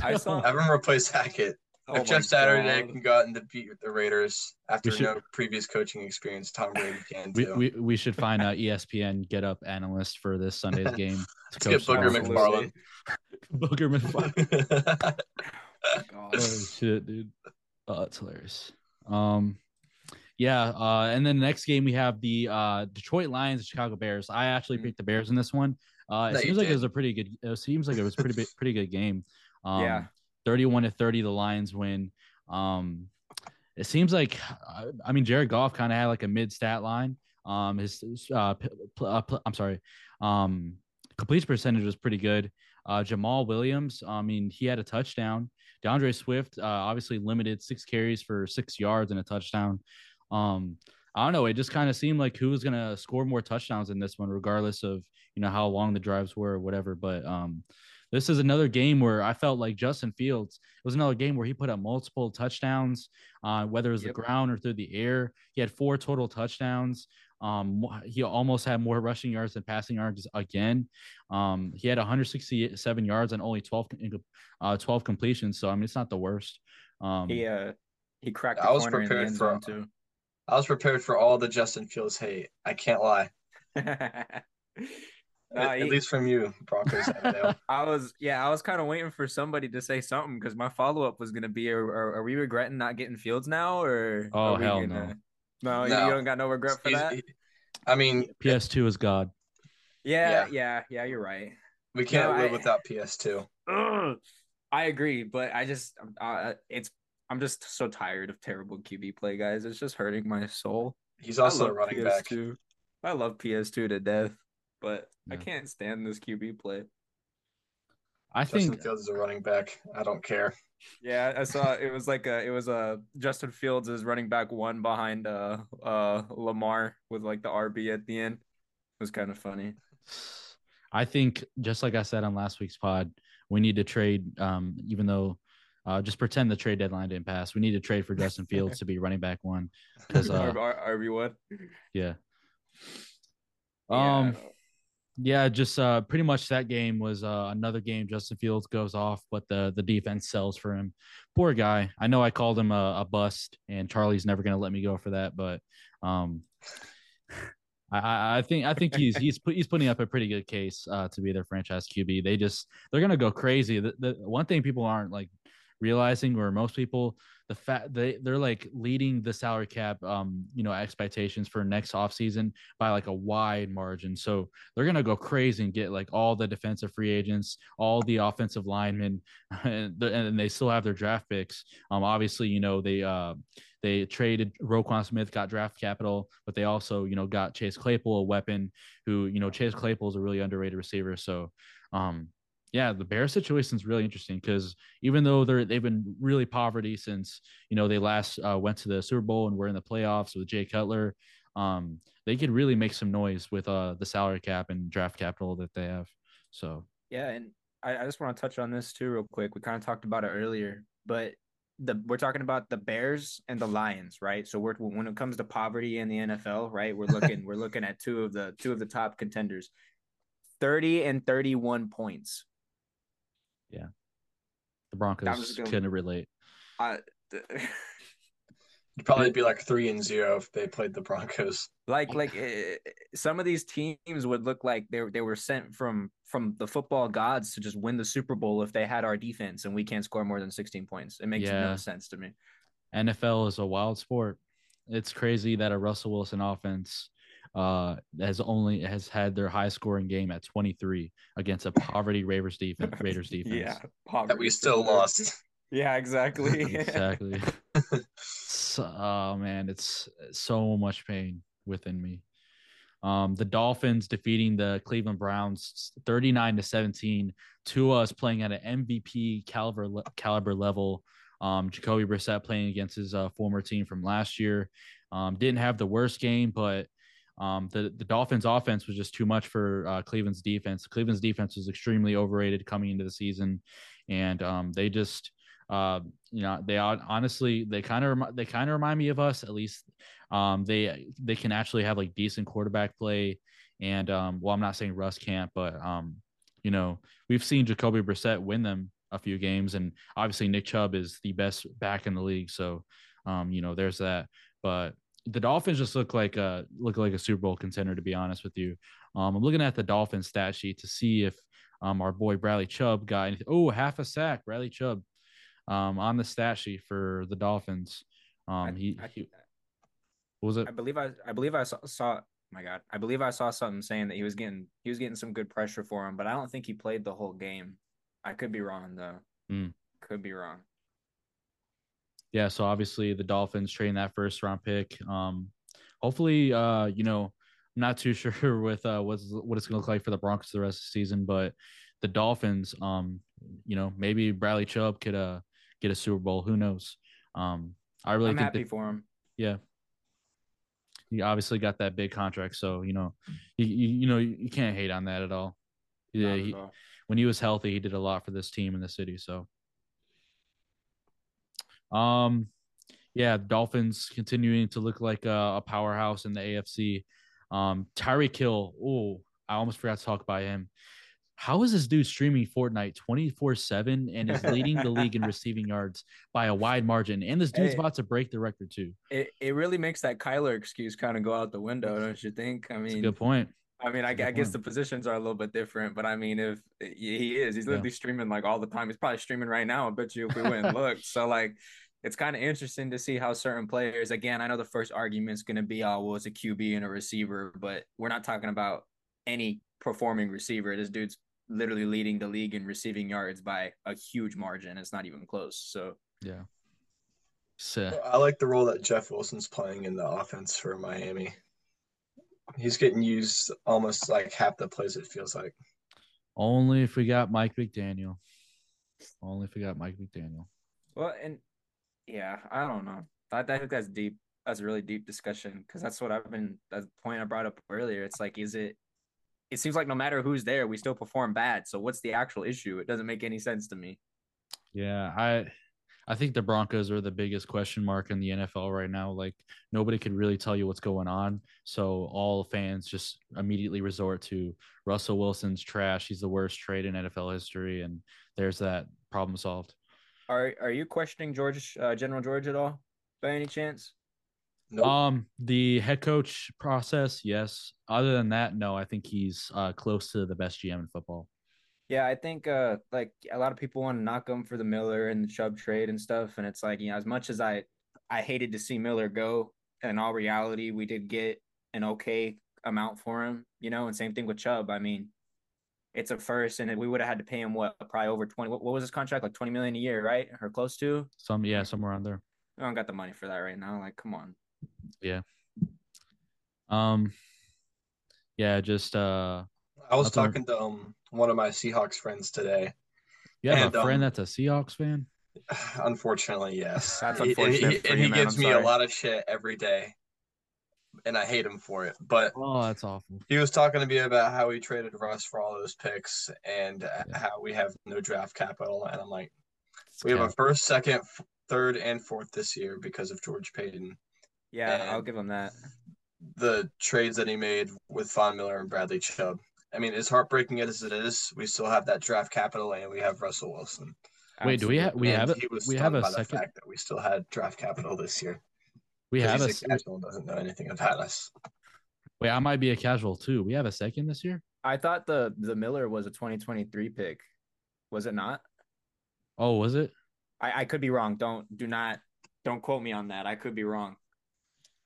I saw have him replace Hackett. Oh, if Jeff Saturday God. can go out and defeat the Raiders after should, no previous coaching experience, Tom Brady can we, too. We, we should find an E S P N Get Up analyst for this Sunday's game. Let's get Booger McFarland. Booger McFarland. Oh, shit, dude. Oh, that's hilarious. Um, yeah, uh, and then the next game we have the uh, Detroit Lions and Chicago Bears. I actually mm-hmm. picked the Bears in this one. Uh, it no, seems like did. it was a pretty good. It seems like it was pretty pretty good game. Um, yeah. thirty-one to thirty, the Lions win. Um, it seems like, I mean, Jared Goff kind of had like a mid-stat line. Um, his, uh, pl- pl- I'm sorry, um, completion percentage was pretty good. Uh, Jamal Williams, I mean, he had a touchdown. DeAndre Swift, uh, obviously limited six carries for six yards and a touchdown. Um, I don't know. It just kind of seemed like who was going to score more touchdowns in this one, regardless of, you know, how long the drives were or whatever. But, um, this is another game where I felt like Justin Fields, it was another game where he put up multiple touchdowns, uh, whether it was yep. the ground or through the air. He had four total touchdowns. Um, he almost had more rushing yards than passing yards again. Um, he had one hundred sixty-seven yards on only twelve, uh, twelve completions. So, I mean, it's not the worst. Um, he, uh, he cracked the I was corner prepared in the end zone for, too. I was prepared for all the Justin Fields hate. I can't lie. Uh, at, at least from you, Broncos. I was, yeah, I was kind of waiting for somebody to say something because my follow-up was gonna be, are, are, are we regretting not getting Fields now, or? Oh hell gonna... no. no! No, you don't got no regret for He's, that. He, I mean, P S two is God. Yeah, yeah, yeah, yeah. You're right. We can't no, live I, without P S two. Ugh, I agree, but I just, uh, it's, I'm just so tired of terrible Q B play, guys. It's just hurting my soul. He's also a running P S two. back. I love P S two to death. But yeah. I can't stand this Q B play. I Justin think Fields is a running back. I don't care. Yeah, I saw it was like a it was a Justin Fields is running back one behind uh uh Lamar with like the R B at the end. It was kind of funny. I think just like I said on last week's pod, we need to trade. Um, even though, uh, just pretend the trade deadline didn't pass. We need to trade for Justin Fields to be running back one because uh, R B one. Yeah. Um. Yeah. Yeah, just uh, pretty much that game was uh, another game. Justin Fields goes off, but the the defense sells for him. Poor guy. I know I called him a, a bust, and Charlie's never going to let me go for that. But um, I, I think I think he's he's put, he's putting up a pretty good case uh, to be their franchise Q B. They just they're going to go crazy. The, the one thing people aren't like realizing, or most people, the fact they they're like leading the salary cap, um, you know, expectations for next offseason by like a wide margin. So they're gonna go crazy and get like all the defensive free agents, all the offensive linemen, and, and they still have their draft picks. Um, obviously, you know, they uh they traded Roquan Smith, got draft capital, but they also, you know, got Chase Claypool, a weapon who, you know, Chase Claypool is a really underrated receiver. So, um. Yeah, the Bears situation is really interesting because even though they're they've been really poverty since, you know, they last uh, went to the Super Bowl and were in the playoffs with Jay Cutler, um, they could really make some noise with uh, the salary cap and draft capital that they have. So yeah, and I, I just want to touch on this too real quick. We kind of talked about it earlier, but the we're talking about the Bears and the Lions, right? So we're when it comes to poverty in the N F L, right? We're looking we're looking at two of the two of the top contenders, thirty and thirty-one points. Yeah, the Broncos gonna, couldn't relate. Uh, It'd probably be like three and zero if they played the Broncos. Like, like uh, some of these teams would look like they they were sent from from the football gods to just win the Super Bowl if they had our defense and we can't score more than sixteen points. It makes yeah. no sense to me. N F L is a wild sport. It's crazy that a Russell Wilson offense uh, has only has had their high scoring game at twenty-three against a poverty Raiders defense. Raiders defense. Yeah, poverty that we still lost. Yeah, exactly. Exactly. So, oh, man, it's so much pain within me. Um, the Dolphins defeating the Cleveland Browns thirty-nine to seventeen. Tua is playing at an M V P caliber le- caliber level. Um, Jacoby Brissett playing against his uh, former team from last year. Um, didn't have the worst game, but um, the, the Dolphins' offense was just too much for uh, Cleveland's defense. Cleveland's defense was extremely overrated coming into the season, and um, they just – Uh, you know, they honestly they kind of they kind of remind me of us, at least. Um, they they can actually have like decent quarterback play, and um, well, I'm not saying Russ can't, but um, you know, we've seen Jacoby Brissett win them a few games, and obviously Nick Chubb is the best back in the league, so um, you know, there's that. But the Dolphins just look like a look like a Super Bowl contender, to be honest with you. Um, I'm looking at the Dolphins stat sheet to see if um, our boy Bradley Chubb got anything. Oh, half a sack, Bradley Chubb. Um, on the stat sheet for the Dolphins, um, he, I, I, he what was it? I believe I, I believe I saw, saw. My God, I believe I saw something saying that he was getting, he was getting some good pressure for him, but I don't think he played the whole game. I could be wrong though. Mm. Could be wrong. Yeah. So obviously the Dolphins trading that first round pick. Um, hopefully, uh, you know, I'm not too sure with uh, what's what it's gonna look like for the Broncos the rest of the season, but the Dolphins, um, you know, maybe Bradley Chubb could uh. get a Super Bowl. Who knows? Um, I really I'm think happy that, for him. Yeah, he obviously got that big contract, so you know, you you, you know, you can't hate on that at all. Yeah, he, all. When he was healthy, he did a lot for this team and the city. So, um, yeah, Dolphins continuing to look like a, a powerhouse in the A F C. Um, Tyreek Hill. Oh, I almost forgot to talk about him. How is this dude streaming Fortnite twenty-four seven and is leading the league in receiving yards by a wide margin? And this dude's hey, about to break the record, too. It it really makes that Kyler excuse kind of go out the window, don't you think? I mean, that's a good point. I mean, I, I guess point. the positions are a little bit different, but I mean, if he is, he's literally yeah. streaming like all the time. He's probably streaming right now. I bet you if we went and looked. So, like, it's kind of interesting to see how certain players, again, I know the first argument's going to be, oh, well, it's a Q B and a receiver, but we're not talking about any performing receiver. This dude's literally leading the league in receiving yards by a huge margin. It's not even close. So yeah, so I like the role that Jeff Wilson's playing in the offense for Miami. He's getting used almost like half the plays, it feels like. Only if we got Mike McDaniel. Only if we got Mike McDaniel. Well, and yeah, I don't know. I, I think that's deep. That's a really deep discussion because that's what I've been. That's the point I brought up earlier. It's like, is it? It seems like no matter who's there, we still perform bad. So what's the actual issue? It doesn't make any sense to me. Yeah, I I think the Broncos are the biggest question mark in the N F L right now. Like, nobody can really tell you what's going on. So all fans just immediately resort to Russell Wilson's trash. He's the worst trade in N F L history. And there's that problem solved. Are Are you questioning George, uh, General George at all by any chance? Nope. Um, the head coach process, yes. Other than that, no. I think he's uh close to the best G M in football. Yeah, I think uh like a lot of people want to knock him for the Miller and the Chubb trade and stuff, and it's like, you know, as much as I I hated to see Miller go, in all reality, we did get an okay amount for him, you know. And same thing with Chubb. I mean, it's a first, and we would have had to pay him what probably over twenty. What, what was his contract? Like twenty million a year, right? Or close to some, yeah, somewhere on there. I don't got the money for that right now. Like, come on. Yeah. Um. Yeah, just. Uh, I was talking remember. to um one of my Seahawks friends today. You have and, a friend um, that's a Seahawks fan? Unfortunately, yes. That's unfortunate. He, and he, and you, he gives me a lot of shit every day, and I hate him for it. But oh, that's awful. He was talking to me about how he traded Russ for all those picks and yeah. how we have no draft capital, and I'm like, it's we cap. have a first, second, third and fourth this year because of George Paton. Yeah, and I'll give him that. The trades that he made with Von Miller and Bradley Chubb. I mean, as heartbreaking as it is, we still have that draft capital and we have Russell Wilson. Wait, Absolutely. do we have we and have it? He was we have a by second. The fact that we still had draft capital this year. We have a, a casual doesn't know anything about us. Wait, I might be a casual too. We have a second this year. I thought the the Miller was a twenty twenty-three pick, was it not? Oh, was it? I, I could be wrong. Don't do not don't quote me on that. I could be wrong.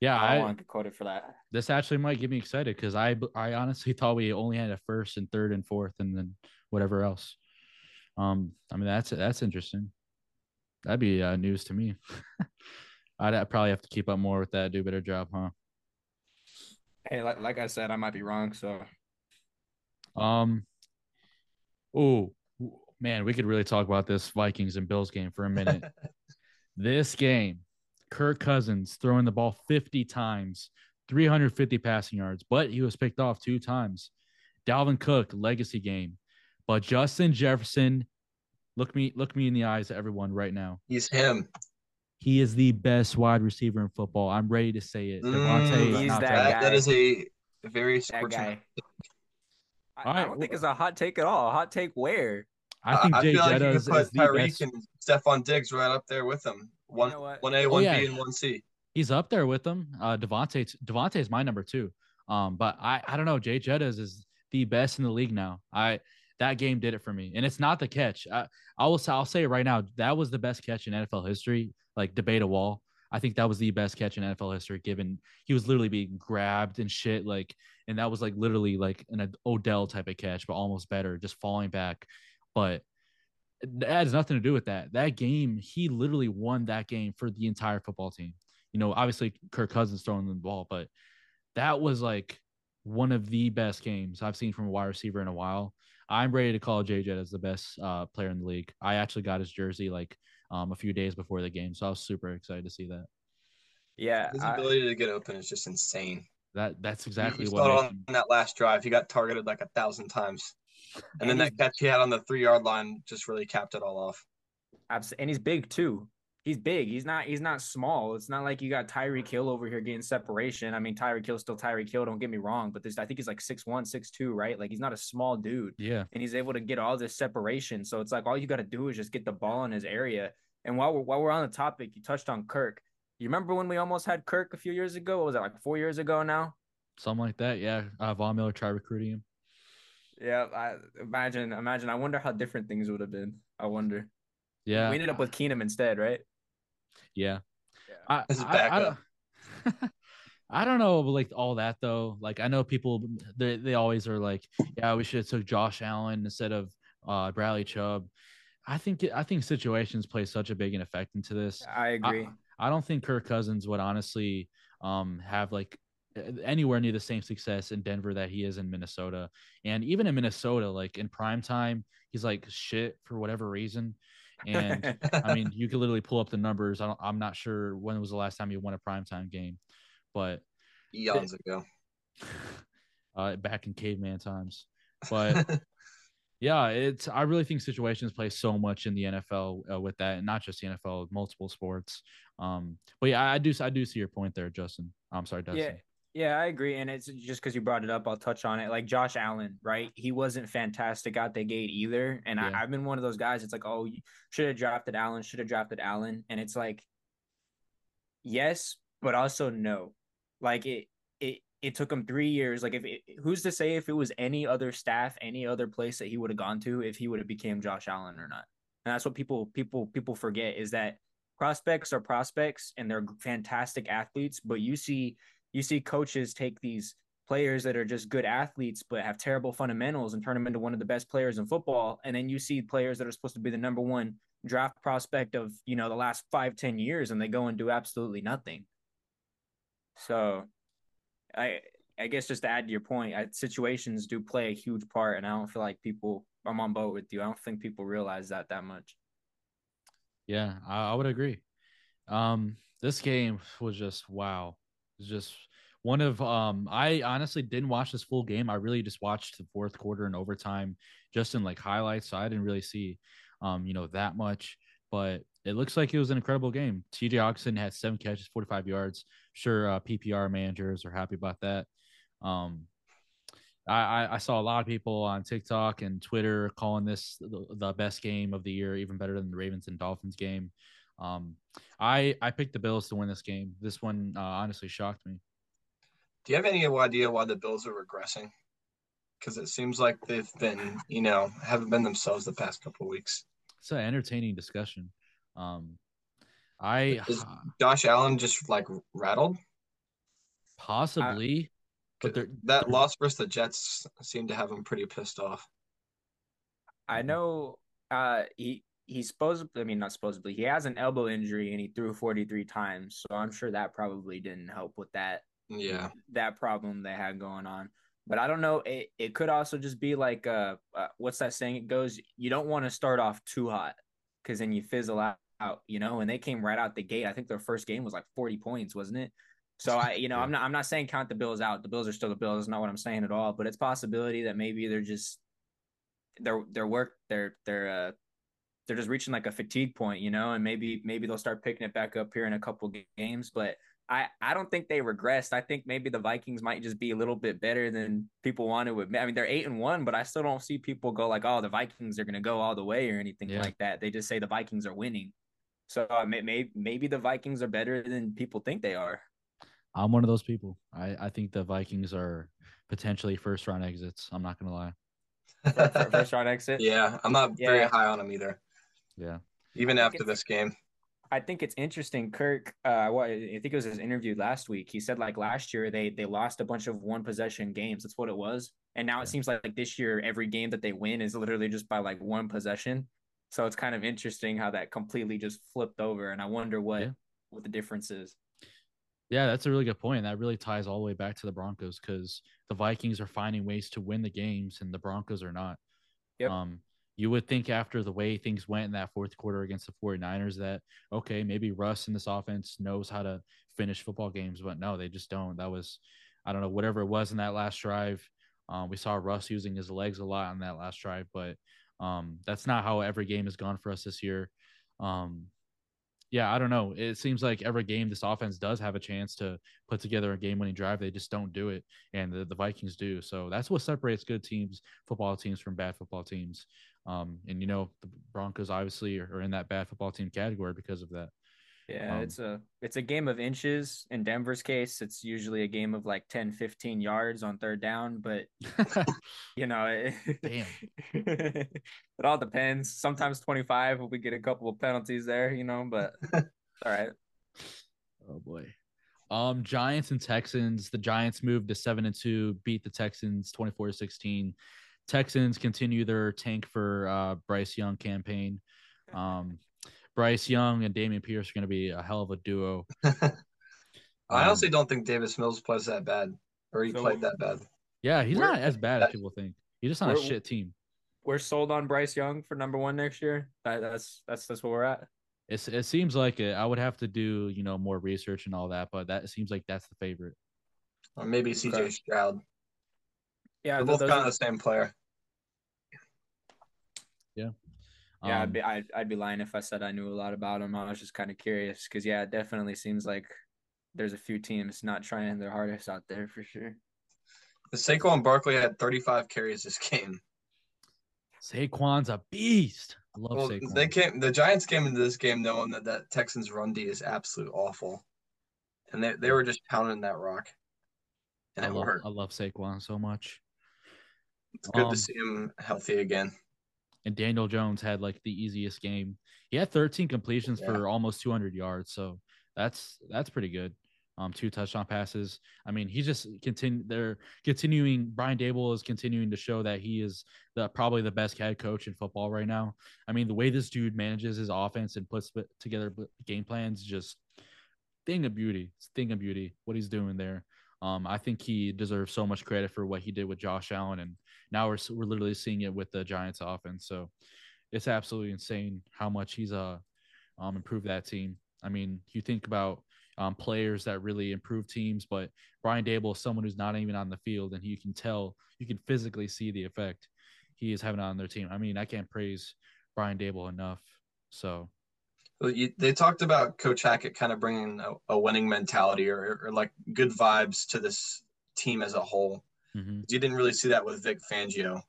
Yeah, I, I want to get quoted for that. This actually might get me excited because I I honestly thought we only had a first and third and fourth and then whatever else. Um, I mean, that's that's interesting. That'd be uh, news to me. I'd, I'd probably have to keep up more with that. Do a better job, huh? Hey, like, like I said, I might be wrong. So, um, oh man, we could really talk about this Vikings and Bills game for a minute. This game, Kirk Cousins throwing the ball fifty times, three hundred fifty passing yards, but he was picked off two times. Dalvin Cook, legacy game. But Justin Jefferson, look me look me in the eyes, everyone, right now. He's him. He is the best wide receiver in football. I'm ready to say it. Mm, he's that, that, that is a very sports guy. I, right. I don't think it's a hot take at all. A hot take where? I think uh, Jay I feel like Jettas you could put is Tyreek and Stephon Diggs right up there with him. One, you know one A, oh, one yeah. B, and one C. He's up there with them. Uh, Devonte Devonte is my number two. Um, but I, I don't know. Jay Jettas is the best in the league now. I. That game did it for me, and it's not the catch. I, I will, I'll say it right now. That was the best catch in N F L history. Like debate a wall. I think that was the best catch in N F L history. Given he was literally being grabbed and shit, like, and that was like literally like an Odell type of catch, but almost better, just falling back. But that has nothing to do with that. That game, he literally won that game for the entire football team. You know, obviously Kirk Cousins throwing the ball, but that was like one of the best games I've seen from a wide receiver in a while. I'm ready to call J J as the best uh, player in the league. I actually got his jersey like um, a few days before the game, so I was super excited to see that. Yeah, his I, ability to get open is just insane. That that's exactly he, he what. On him. That last drive, he got targeted like a thousand times, and then that catch he had on the three yard line just really capped it all off. And he's big too. He's big. He's not. He's not small. It's not like you got Tyreek Hill over here getting separation. I mean, Tyreek Hill's still Tyreek Hill. Don't get me wrong, but this I think he's like six one, six two, right? Like he's not a small dude. Yeah. And he's able to get all this separation. So it's like all you got to do is just get the ball in his area. And while we're while we're on the topic, you touched on Kirk. You remember when we almost had Kirk a few years ago? What was that, like four years ago now? Something like that. Yeah. Uh, Von Miller tried recruiting him. Yeah. I imagine. Imagine. I wonder how different things would have been. I wonder. Yeah. We ended up with Keenum instead, right? Yeah, yeah. I, I, I, don't, I don't know, but like all that though. Like I know people, they they always are like, yeah, we should have took Josh Allen instead of uh, Bradley Chubb. I think I think situations play such a big an effect into this. I agree. I, I don't think Kirk Cousins would honestly um, have like anywhere near the same success in Denver that he is in Minnesota, and even in Minnesota, like in prime time, he's like shit for whatever reason. And I mean, you could literally pull up the numbers. I don't, I'm not sure when was the last time you won a primetime game, but eons ago, uh, back in caveman times. But yeah, it's. I really think situations play so much in the N F L uh, with that, and not just the N F L, multiple sports. Um, but yeah, I do. I do see your point there, Justin. I'm sorry, Dustin. Yeah. Yeah, I agree. And it's just because you brought it up, I'll touch on it. Like Josh Allen, right? He wasn't fantastic out the gate either. And yeah. I, I've been one of those guys. It's like, oh, you should have drafted Allen, should have drafted Allen. And it's like, yes, but also no. Like it, it, it took him three years. Like if it, who's to say if it was any other staff, any other place that he would have gone to, if he would have became Josh Allen or not. And that's what people, people, people forget is that prospects are prospects and they're fantastic athletes, but you see. You see coaches take these players that are just good athletes but have terrible fundamentals and turn them into one of the best players in football. And then you see players that are supposed to be the number one draft prospect of, you know, the last five, ten years, and they go and do absolutely nothing. So I I guess just to add to your point, I, situations do play a huge part, and I don't feel like people – I'm on board with you. I don't think people realize that that much. Yeah, I, I would agree. Um, this game was just wow. Just one of um I honestly didn't watch this full game. I really just watched the fourth quarter and overtime just in like highlights, so I didn't really see um you know that much. but it looks like it was an incredible game. T J Oxen had seven catches, forty-five yards. Sure, uh, P P R managers are happy about that. Um, I, I saw a lot of people on TikTok and Twitter calling this the, the best game of the year, even better than the Ravens and Dolphins game. Um, I, I picked the Bills to win this game. This one uh, honestly shocked me. Do you have any idea why the Bills are regressing? Because it seems like they've been, you know, haven't been themselves the past couple of weeks. It's an entertaining discussion. Um, I Is Josh Allen just like rattled? Possibly. I, But they're, that they're, loss versus the Jets seemed to have him pretty pissed off. I know uh, he he supposedly, I mean, not supposedly, he has an elbow injury and he threw forty-three times. So I'm sure that probably didn't help with that. Yeah, that problem they had going on. But I don't know. It it could also just be like, uh, uh, what's that saying? It goes, you don't want to start off too hot because then you fizzle out, you know, and they came right out the gate. I think their first game was like forty points, wasn't it? So I, you know, yeah. I'm not, I'm not saying count the Bills out. The Bills are still the Bills. That's not what I'm saying at all. But it's a possibility that maybe they're just, their their work, they're they're uh, they're just reaching like a fatigue point, you know. And maybe maybe they'll start picking it back up here in a couple games. But I, I don't think they regressed. I think maybe the Vikings might just be a little bit better than people want to admit. I mean, they're eight and one, but I still don't see people go like, oh, the Vikings are going to go all the way or anything yeah. like that. They just say the Vikings are winning. So uh, maybe maybe the Vikings are better than people think they are. I'm one of those people. I, I think the Vikings are potentially first round exits. I'm not going to lie. First round exit? Yeah. I'm not yeah. very high on them either. Yeah. Even after this game. I think it's interesting. Kirk, uh, well, I think it was his interview last week. He said like last year they they lost a bunch of one possession games. That's what it was. And now yeah. it seems like, like this year, every game that they win is literally just by like one possession. So it's kind of interesting how that completely just flipped over. And I wonder what, yeah. what the difference is. Yeah, that's a really good point. That really ties all the way back to the Broncos because the Vikings are finding ways to win the games and the Broncos are not. Yep. Um, you would think after the way things went in that fourth quarter against the 49ers that, okay, maybe Russ in this offense knows how to finish football games, but no, they just don't. That was, I don't know, whatever it was in that last drive. Um, we saw Russ using his legs a lot on that last drive, but um, that's not how every game has gone for us this year. Um Yeah, I don't know. It seems like every game this offense does have a chance to put together a game-winning drive. They just don't do it, and the, the Vikings do. So that's what separates good teams, football teams, from bad football teams. Um, and, you know, the Broncos obviously are, are in that bad football team category because of that. Yeah, um, it's a it's a game of inches. In Denver's case, it's usually a game of like ten, fifteen yards on third down. But, you know, it, damn. It all depends. Sometimes twenty-five if we get a couple of penalties there, you know, but all right. Oh, boy. Um, Giants and Texans. The Giants moved to seven and two, beat the Texans twenty-four to sixteen. Texans continue their tank for uh, Bryce Young campaign. Um Bryce Young and Dameon Pierce are going to be a hell of a duo. I honestly um, don't think Davis Mills plays that bad, or he so, played that bad. Yeah, he's we're, not as bad as people think. He's just on a shit team. We're sold on Bryce Young for number one next year. That, that's that's that's where we're at. It's, it seems like it. I would have to do you know more research and all that, but that it seems like that's the favorite. Or maybe C J Stroud. Yeah, they're both kind of the same player. Yeah. Yeah, um, I'd, be, I'd, I'd be lying if I said I knew a lot about him. I was just kind of curious because, yeah, it definitely seems like there's a few teams not trying their hardest out there for sure. Saquon Barkley had thirty-five carries this game. Saquon's a beast. I love well, Saquon. They came, the Giants came into this game knowing that that Texans run D is absolutely awful. And they, they were just pounding that rock. And I, it love, worked. I love Saquon so much. It's good um, to see him healthy again. And Daniel Jones had like the easiest game. He had thirteen completions yeah. for almost two hundred yards, so that's that's pretty good. Um, two touchdown passes. I mean, he just continue. They're continuing. Brian Dable is continuing to show that he is the probably the best head coach in football right now. I mean, the way this dude manages his offense and puts together game plans, just thing of beauty. It's thing of beauty. What he's doing there. Um, I think he deserves so much credit for what he did with Josh Allen, and now we're we're literally seeing it with the Giants offense. So it's absolutely insane how much he's uh um, improved that team. I mean, you think about um, players that really improve teams, but Brian Daboll is someone who's not even on the field, and you can tell, you can physically see the effect he is having on their team. I mean, I can't praise Brian Daboll enough. So You, they talked about Coach Hackett kind of bringing a, a winning mentality or, or like good vibes to this team as a whole. Mm-hmm. You didn't really see that with Vic Fangio.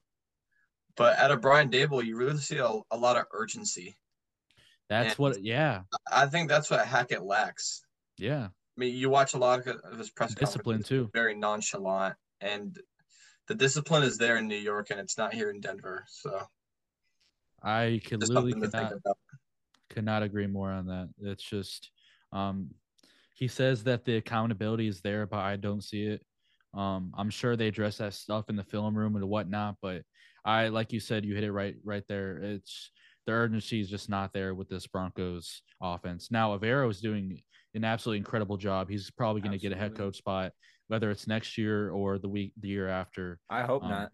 But out of Brian Dable, you really see a, a lot of urgency. That's and what, yeah. I think that's what Hackett lacks. Yeah. I mean, you watch a lot of his press discipline too. Very nonchalant, and the discipline is there in New York, and it's not here in Denver. So I can literally cannot, cannot agree more on that. It's just, um, he says that the accountability is there, but I don't see it. Um, I'm sure they address that stuff in the film room and whatnot, but I, like you said, you hit it right, right there. It's the urgency is just not there with this Broncos offense. Now, Averro is doing an absolutely incredible job. He's probably going to get a head coach spot, whether it's next year or the week, the year after. I hope um, not.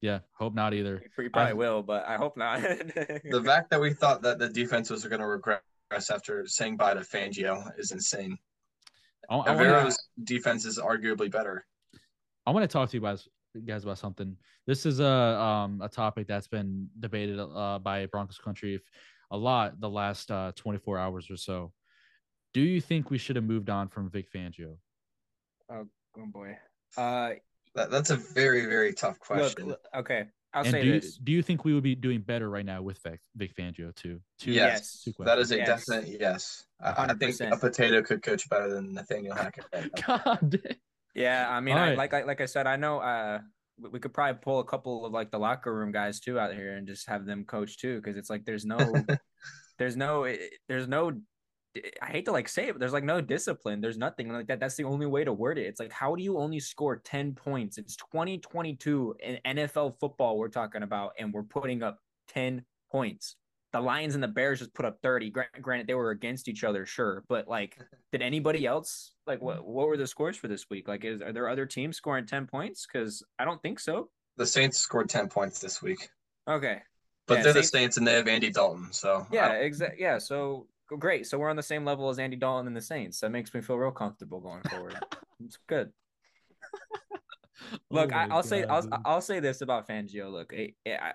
Yeah, hope not either. You probably I, will, but I hope not. The fact that we thought that the defense was going to regress after saying bye to Fangio is insane. I, I Averro's wanna, defense is arguably better. I want to talk to you guys, guys about something. This is a um, a topic that's been debated uh, by Broncos country a lot the last uh, twenty-four hours or so. Do you think we should have moved on from Vic Fangio? Oh, oh boy. Uh, that, that's a very, very tough question. Look, okay. I'll and say do this. You, do you think we would be doing better right now with Vic, Vic Fangio too? Two, yes. Two that is a yes. definite yes. I, I think a potato could coach better than Nathaniel Hackett. God damn. Yeah, I mean, I, right. like I, like I said, I know uh, we, we could probably pull a couple of like the locker room guys too out here and just have them coach too, because it's like there's no, there's no, there's no. I hate to like say it, but there's like no discipline. There's nothing like that. That's the only way to word it. It's like, how do you only score ten points? It's twenty twenty-two in N F L football we're talking about, and we're putting up ten points. The Lions and the Bears just put up thirty. Granted, they were against each other, sure, but like, did anybody else like what? What were the scores for this week? Like, is are there other teams scoring ten points? Because I don't think so. The Saints scored ten points this week. Okay, but yeah, they're Saints. The Saints, and they have Andy Dalton. So yeah, exactly. Yeah, so great. So we're on the same level as Andy Dalton and the Saints. That makes me feel real comfortable going forward. It's good. Look, oh I, I'll God, say I'll, I'll say this about Fangio. Look, I, I,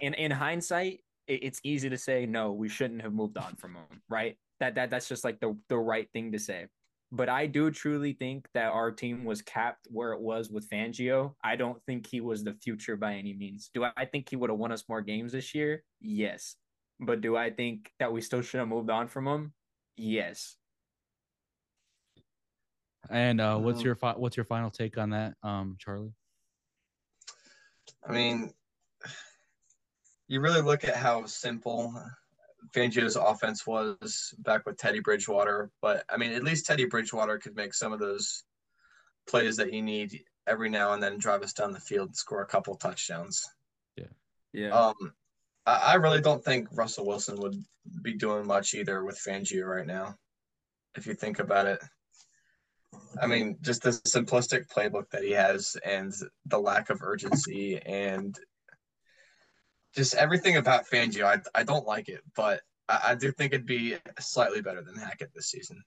in in hindsight, it's easy to say, no, we shouldn't have moved on from him, right? That that that's just like the, the right thing to say. But I do truly think that our team was capped where it was with Fangio. I don't think he was the future by any means. Do I, I think he would have won us more games this year? Yes. But do I think that we still should have moved on from him? Yes. And uh, what's your fi- what's your final take on that, um, Charlie? I mean, you really look at how simple Fangio's offense was back with Teddy Bridgewater. But, I mean, at least Teddy Bridgewater could make some of those plays that you need every now and then, drive us down the field and score a couple touchdowns. Yeah. Yeah. Um, I, I really don't think Russell Wilson would be doing much either with Fangio right now, if you think about it. I mean, just the simplistic playbook that he has and the lack of urgency and – just everything about Fangio, I I don't like it, but I, I do think it'd be slightly better than Hackett this season.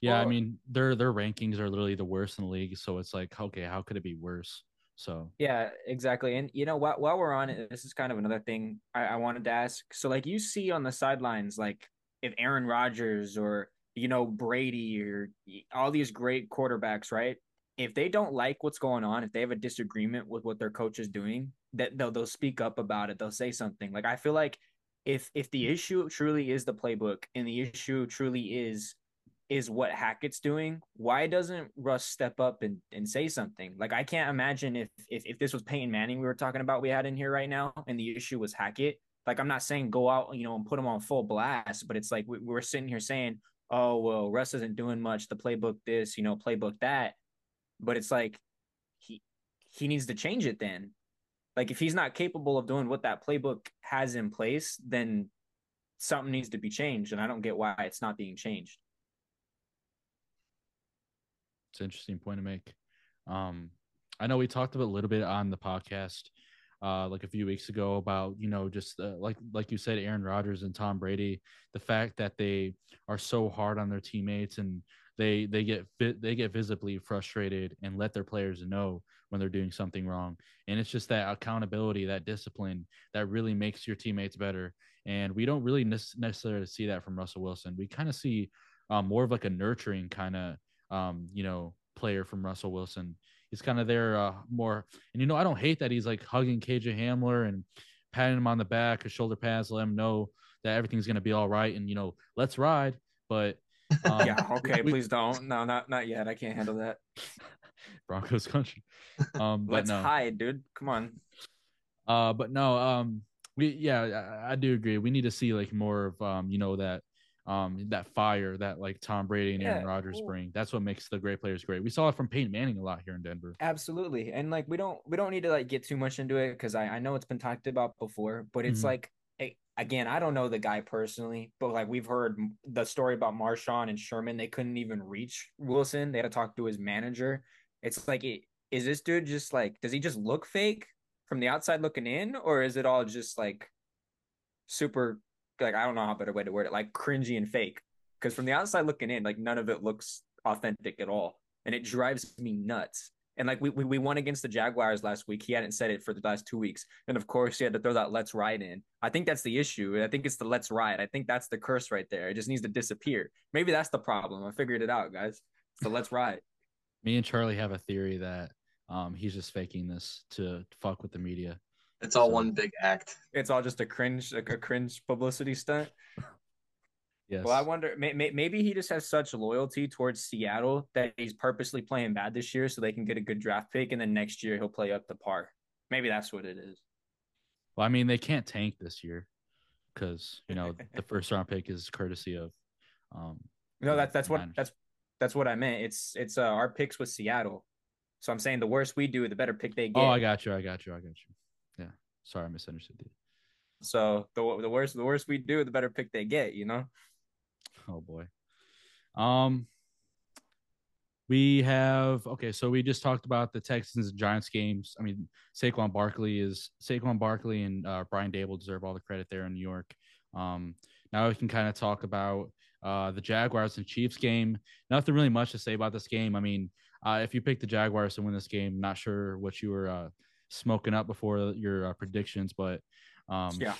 Yeah, well, I mean, their their rankings are literally the worst in the league, so it's like, okay, how could it be worse? So yeah, exactly. And you know what? While we're on it, this is kind of another thing I, I wanted to ask. So like, you see on the sidelines, like if Aaron Rodgers or you know Brady or all these great quarterbacks, right? If they don't like what's going on, if they have a disagreement with what their coach is doing, that they'll, they'll speak up about it. They'll say something. Like, I feel like if, if the issue truly is the playbook and the issue truly is, is what Hackett's doing, why doesn't Russ step up and, and say something? Like, I can't imagine if, if, if this was Peyton Manning we were talking about, we had in here right now, and the issue was Hackett. Like, I'm not saying go out, you know, and put him on full blast, but it's like, we, we're sitting here saying, oh, well, Russ isn't doing much. The playbook, this, you know, playbook that. But it's like he he needs to change it then. Like, if he's not capable of doing what that playbook has in place, then something needs to be changed, and I don't get why it's not being changed. It's an interesting point to make. Um, I know we talked about a little bit on the podcast uh, like a few weeks ago about, you know, just uh, like like you said, Aaron Rodgers and Tom Brady, the fact that they are so hard on their teammates and They they get they get visibly frustrated and let their players know when they're doing something wrong. And it's just that accountability, that discipline that really makes your teammates better. And we don't really necessarily see that from Russell Wilson. We kind of see um, more of like a nurturing kind of, um, you know, player from Russell Wilson. He's kind of there uh, more. And, you know, I don't hate that he's like hugging K J Hamler and patting him on the back, his shoulder pads, let him know that everything's going to be all right. And, you know, let's ride. But um, yeah, okay, we, please don't. No, not not yet. I can't handle that. Broncos country. Um, but let's no. hide, dude. Come on. Uh, but no, um, we yeah, I, I do agree. We need to see like more of um, you know, that um, that fire that like Tom Brady and yeah. Aaron Rodgers bring. That's what makes the great players great. We saw it from Peyton Manning a lot here in Denver. Absolutely, and like we don't we don't need to like get too much into it because I, I know it's been talked about before, but it's mm-hmm. like. Again, I don't know the guy personally, but like we've heard the story about Marshawn and Sherman, they couldn't even reach Wilson. They had to talk to his manager. It's like, is this dude just like, does he just look fake from the outside looking in, or is it all just like super, like I don't know how better way to word it, like cringy and fake? Because from the outside looking in, like none of it looks authentic at all, and it drives me nuts. And like we we, we won against the Jaguars last week. He hadn't said it for the last two weeks. And of course, he had to throw that let's ride in. I think that's the issue. I think it's the let's ride. I think that's the curse right there. It just needs to disappear. Maybe that's the problem. I figured it out, guys. So let's ride. Me and Charlie have a theory that um, he's just faking this to fuck with the media. It's all so, one big act. It's all just a cringe, like a cringe publicity stunt. Yes. Well, I wonder, may, may, maybe he just has such loyalty towards Seattle that he's purposely playing bad this year so they can get a good draft pick, and then next year he'll play up to par. Maybe that's what it is. Well, I mean, they can't tank this year because, you know, the first round pick is courtesy of um, – No, that's that's what that's that's what I meant. It's it's uh, our picks with Seattle. So I'm saying the worse we do, the better pick they get. Oh, I got you. I got you. I got you. Yeah. Sorry, I misunderstood you. So the the worse the worse we do, the better pick they get, you know? Oh boy. Um, we have, okay. So we just talked about the Texans and Giants games. I mean, Saquon Barkley is Saquon Barkley and uh, Brian Dable deserve all the credit there in New York. Um, now we can kind of talk about uh, the Jaguars and Chiefs game. Nothing really much to say about this game. I mean, uh, if you pick the Jaguars to win this game, not sure what you were uh, smoking up before your uh, predictions, but um, yeah,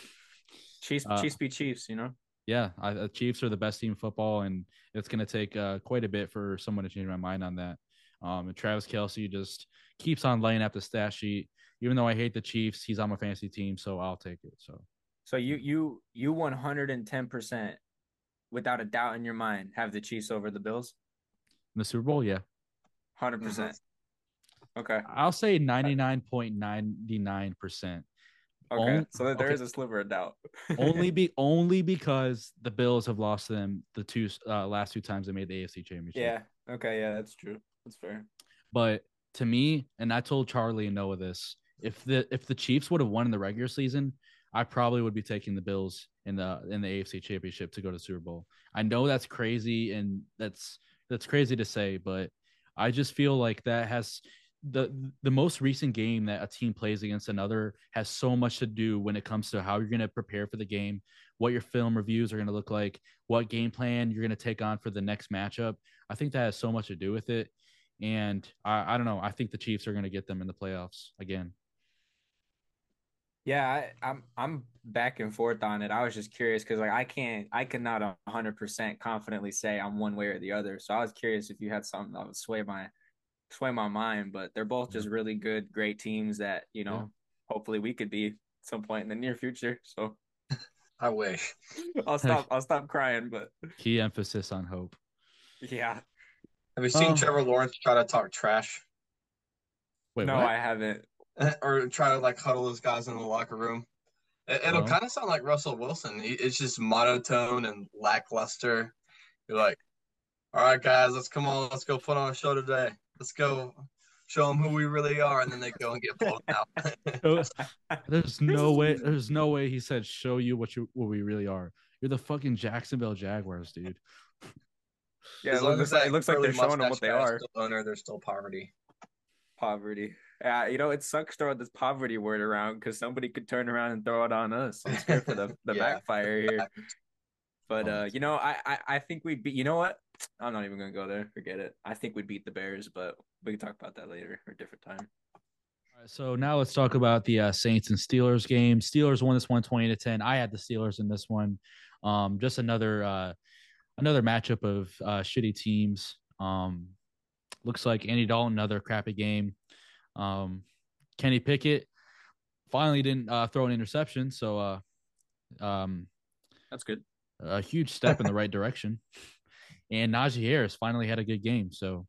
Chiefs, uh, Chiefs be Chiefs, you know? Yeah, I, the Chiefs are the best team in football, and it's going to take uh, quite a bit for someone to change my mind on that. Um, and Travis Kelce just keeps on laying up the stat sheet. Even though I hate the Chiefs, he's on my fantasy team, so I'll take it. So, so you you you one hundred ten percent, without a doubt in your mind, have the Chiefs over the Bills? In the Super Bowl, yeah. one hundred percent. Mm-hmm. Okay. I'll say ninety-nine point nine nine percent. Okay, only, so there okay. is a sliver of doubt. only be only because the Bills have lost them the two uh, last two times they made the A F C Championship. Yeah, okay, yeah, that's true. That's fair. But to me, and I told Charlie and Noah this, if the if the Chiefs would have won in the regular season, I probably would be taking the Bills in the in the A F C Championship to go to the Super Bowl. I know that's crazy, and that's that's crazy to say, but I just feel like that has. The the most recent game that a team plays against another has so much to do when it comes to how you're going to prepare for the game, what your film reviews are going to look like, what game plan you're going to take on for the next matchup. I think that has so much to do with it. And I, I don't know. I think the Chiefs are going to get them in the playoffs again. Yeah, I, I'm I'm back and forth on it. I was just curious because like I can't I cannot one hundred percent confidently say I'm one way or the other. So I was curious if you had something that would sway my sway my mind, but they're both just really good, great teams that, you know, yeah. hopefully we could be at some point in the near future. So I wish I'll stop, I'll stop crying, but key emphasis on hope. Yeah. Have you seen oh. Trevor Lawrence try to talk trash? Wait, no, what? I haven't. Or try to like huddle those guys in the locker room. It'll oh. kind of sound like Russell Wilson. It's just monotone and lackluster. You're like, all right, guys, let's come on. Let's go put on a show today. Let's go show them who we really are, and then they go and get blown out. was, there's no way. There's no way he said, "Show you what you what we really are." You're the fucking Jacksonville Jaguars, dude. Yeah, it looks like it looks like they're showing them what they are. Still owner, there's still poverty. Poverty. Yeah, uh, you know it sucks throwing this poverty word around because somebody could turn around and throw it on us. I'm scared for the, the yeah, backfire the here. Back. But uh, you know, I, I I think we'd be. You know what? I'm not even going to go there. Forget it. I think we'd beat the Bears, but we can talk about that later or a different time. So now let's talk about the uh, Saints and Steelers game. Steelers won this one twenty to ten. I had the Steelers in this one. Um, just another uh, another matchup of uh, shitty teams. Um, looks like Andy Dalton, another crappy game. Um, Kenny Pickett finally didn't uh, throw an interception, so uh, um, that's good. A huge step in the right direction. And Najee Harris finally had a good game. So,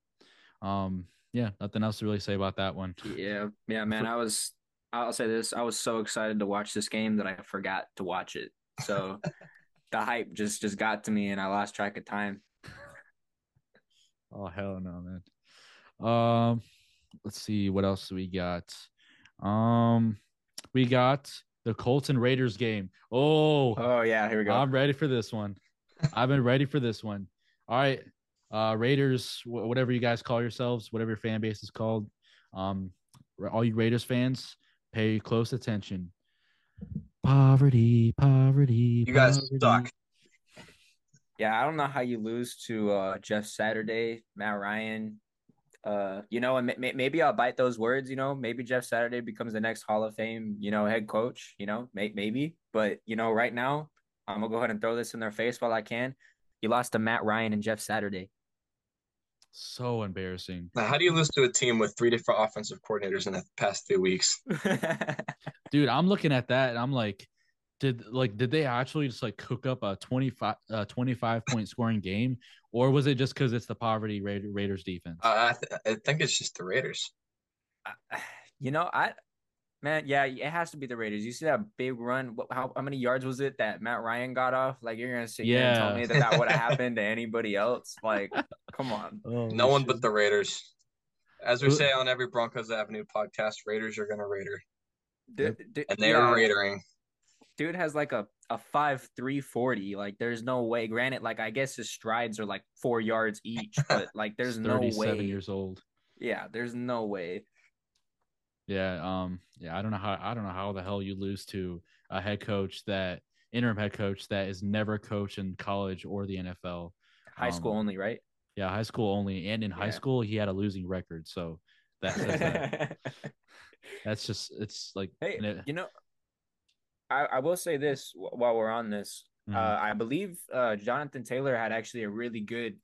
um, yeah, nothing else to really say about that one. Yeah, yeah, man. I was, I'll say this. I was so excited to watch this game that I forgot to watch it. So the hype just, just got to me and I lost track of time. Oh, hell no, man. Um, let's see what else we got. Um, we got the Colts and Raiders game. Oh, oh yeah. Here we go. I'm ready for this one. I've been ready for this one. All right. Uh, Raiders, wh- whatever you guys call yourselves, whatever your fan base is called. Um, all you Raiders fans, pay close attention. Poverty, poverty. You guys poverty. Suck. Yeah, I don't know how you lose to uh, Jeff Saturday, Matt Ryan. Uh, you know, and m- maybe I'll bite those words. You know, maybe Jeff Saturday becomes the next Hall of Fame, you know, head coach. You know, may- maybe. But you know, right now, I'm gonna go ahead and throw this in their face while I can. You lost to Matt Ryan and Jeff Saturday. So embarrassing. Now, how do you lose to a team with three different offensive coordinators in the past two weeks? Dude, I'm looking at that and I'm like, did like did they actually just like cook up a twenty-five point scoring game, or was it just because it's the poverty Ra- Raiders defense? Uh, I, th- I think it's just the Raiders. Uh, you know, I man, yeah, it has to be the Raiders. You see that big run? How, how many yards was it that Matt Ryan got off? Like, you're going to sit yeah. here and tell me that that would have happened to anybody else? Like, come on. Oh, no one shit. But the Raiders. As we say on every Broncos Avenue podcast, Raiders are going to Raider. Dude, dude, and they yeah. are Raidering. Dude has, like, a, a five three forty. Like, there's no way. Granted, like, I guess his strides are, like, four yards each. But, like, there's no way. thirty-seven years old. Yeah, there's no way. Yeah, um, yeah, I don't know how I don't know how the hell you lose to a head coach that interim head coach that is never coached in college or the N F L. High um, school only, right? Yeah, high school only, and in yeah. high school he had a losing record, so that says that. That's just it's like hey, it, you know, I, I will say this while we're on this, mm-hmm. uh, I believe uh, Jonathan Taylor had actually a really good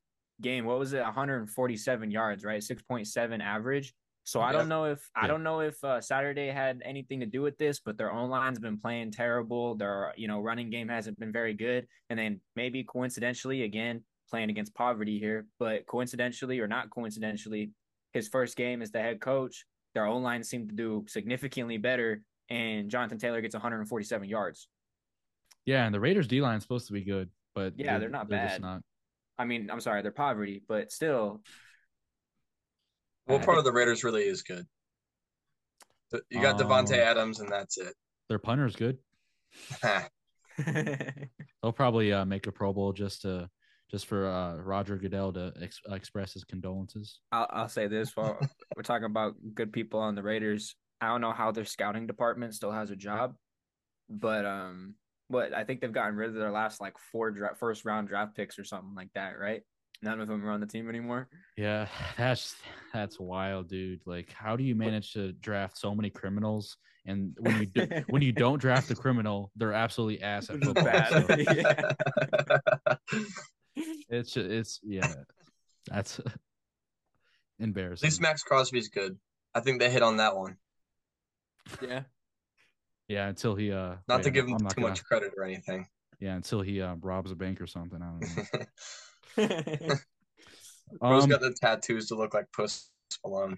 game. What was it, one forty-seven yards, right? six point seven average. So I don't know if I don't know if uh, Saturday had anything to do with this, but their own line's been playing terrible. Their you know running game hasn't been very good, and then maybe coincidentally, again playing against poverty here, but coincidentally or not coincidentally, his first game as the head coach, their own line seemed to do significantly better, and Jonathan Taylor gets one forty-seven yards. Yeah, and the Raiders' D line is supposed to be good, but yeah, they're, they're not they're bad. Just not. I mean, I'm sorry, they're poverty, but still. Well, part of the Raiders really is good. You got um, Devonte Adams, and that's it. Their punter's good. They'll probably uh, make a Pro Bowl just to just for uh, Roger Goodell to ex- express his condolences. I'll, I'll say this while we're talking about good people on the Raiders. I don't know how their scouting department still has a job, but um, but I think they've gotten rid of their last like four dra- first round draft picks or something like that, right? None of them are on the team anymore. Yeah, that's that's wild, dude. Like, how do you manage to draft so many criminals? And when you do, when you don't draft the criminal, they're absolutely ass at football. So. Yeah. It's it's yeah, that's embarrassing. At least Max Crosby's good. I think they hit on that one. Yeah. Yeah, until he uh. Not wait, to give him too gonna, much credit or anything. Yeah, until he uh, robs a bank or something. I don't know. Bro's um, got the tattoos to look like Post Malone.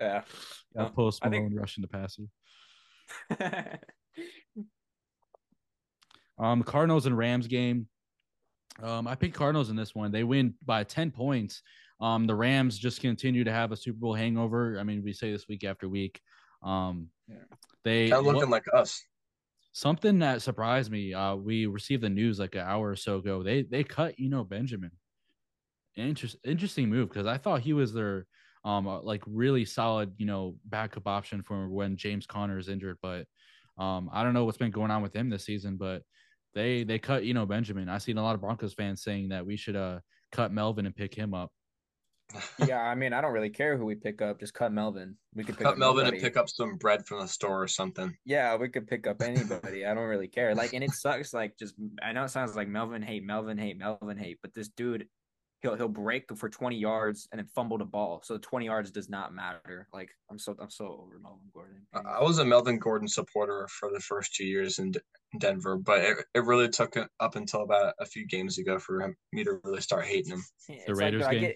Yeah, yeah Post Malone think... rushing to pass you. um, Cardinals and Rams game. Um, I picked Cardinals in this one. They win by ten points. Um, the Rams just continue to have a Super Bowl hangover. I mean, we say this week after week. Um, yeah. they they're looking what, like us. Something that surprised me, uh, we received the news like an hour or so ago. They they cut Eno Benjamin. Interest, interesting move because I thought he was their um like really solid you know backup option for when James Conner is injured. But um I don't know what's been going on with him this season. But they they cut Eno Benjamin. I've seen a lot of Broncos fans saying that we should uh cut Melvin and pick him up. Yeah, I mean, I don't really care who we pick up. Just cut Melvin. We could pick cut up Melvin nobody. And pick up some bread from the store or something. Yeah, we could pick up anybody. I don't really care. Like, and it sucks. Like, just I know it sounds like Melvin hate, Melvin hate, Melvin hate, but this dude, he'll he'll break for twenty yards and then fumble the ball. So twenty yards does not matter. Like, I'm so I'm so over Melvin Gordon. I was a Melvin Gordon supporter for the first two years in D- Denver, but it, it really took up until about a few games ago for him, me to really start hating him. It's the Raiders like, game.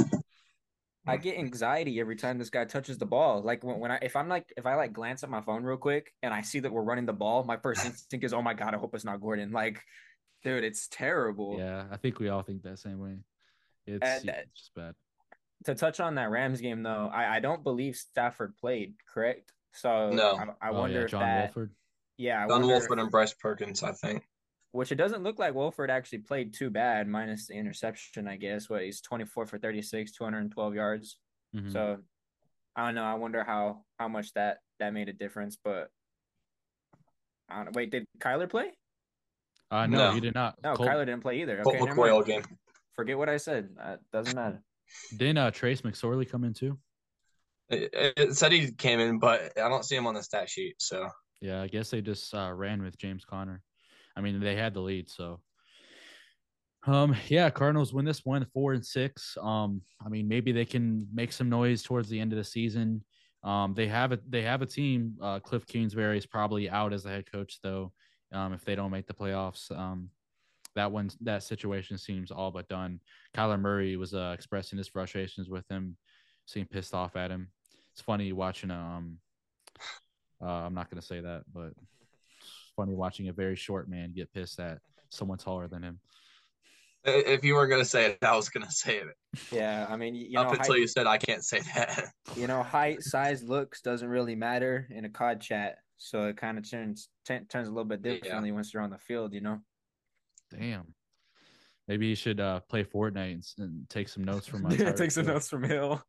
I get anxiety every time this guy touches the ball. Like when, when I, if I'm like, if I like glance at my phone real quick and I see that we're running the ball, my first instinct is, oh my God, I hope it's not Gordon. Like, dude, it's terrible. Yeah. I think we all think that same way. It's, and, yeah, it's just bad. To touch on that Rams game though, I, I don't believe Stafford played, correct? So no. I, I oh, wonder yeah, John if that, Wolford. Yeah. I John wonder, Wolford and Bryce Perkins, I think. Which it doesn't look like Wolford actually played too bad, minus the interception, I guess. What, he's twenty-four for thirty-six, two hundred twelve yards. Mm-hmm. So, I don't know. I wonder how how much that, that made a difference. But, I don't know. Wait, did Kyler play? Uh, no, no, he did not. No, Colt, Kyler didn't play either. Colt okay, McCoy game. Forget what I said. It doesn't matter. Didn't uh, Trace McSorley come in too? It, it said he came in, but I don't see him on the stat sheet. So yeah, I guess they just uh, ran with James Conner. I mean, they had the lead, so um, yeah. Cardinals win this one, four and six. Um, I mean, maybe they can make some noise towards the end of the season. Um, they have a they have a team. Uh, Cliff Kingsbury is probably out as the head coach, though. Um, if they don't make the playoffs, um, that one that situation seems all but done. Kyler Murray was uh, expressing his frustrations with him, seemed pissed off at him. It's funny watching. Um, uh, I'm not gonna say that, but. Funny watching a very short man get pissed at someone taller than him. If you were going to say it, I was going to say it. Yeah, I mean, you know, up until height, you said I can't say that. You know, height, size, looks doesn't really matter in a C O D chat, so it kind of turns t- turns a little bit differently yeah. once you're on the field, you know. Damn. Maybe you should uh, play Fortnite and, and take some notes from my. Yeah, take some notes from Hill.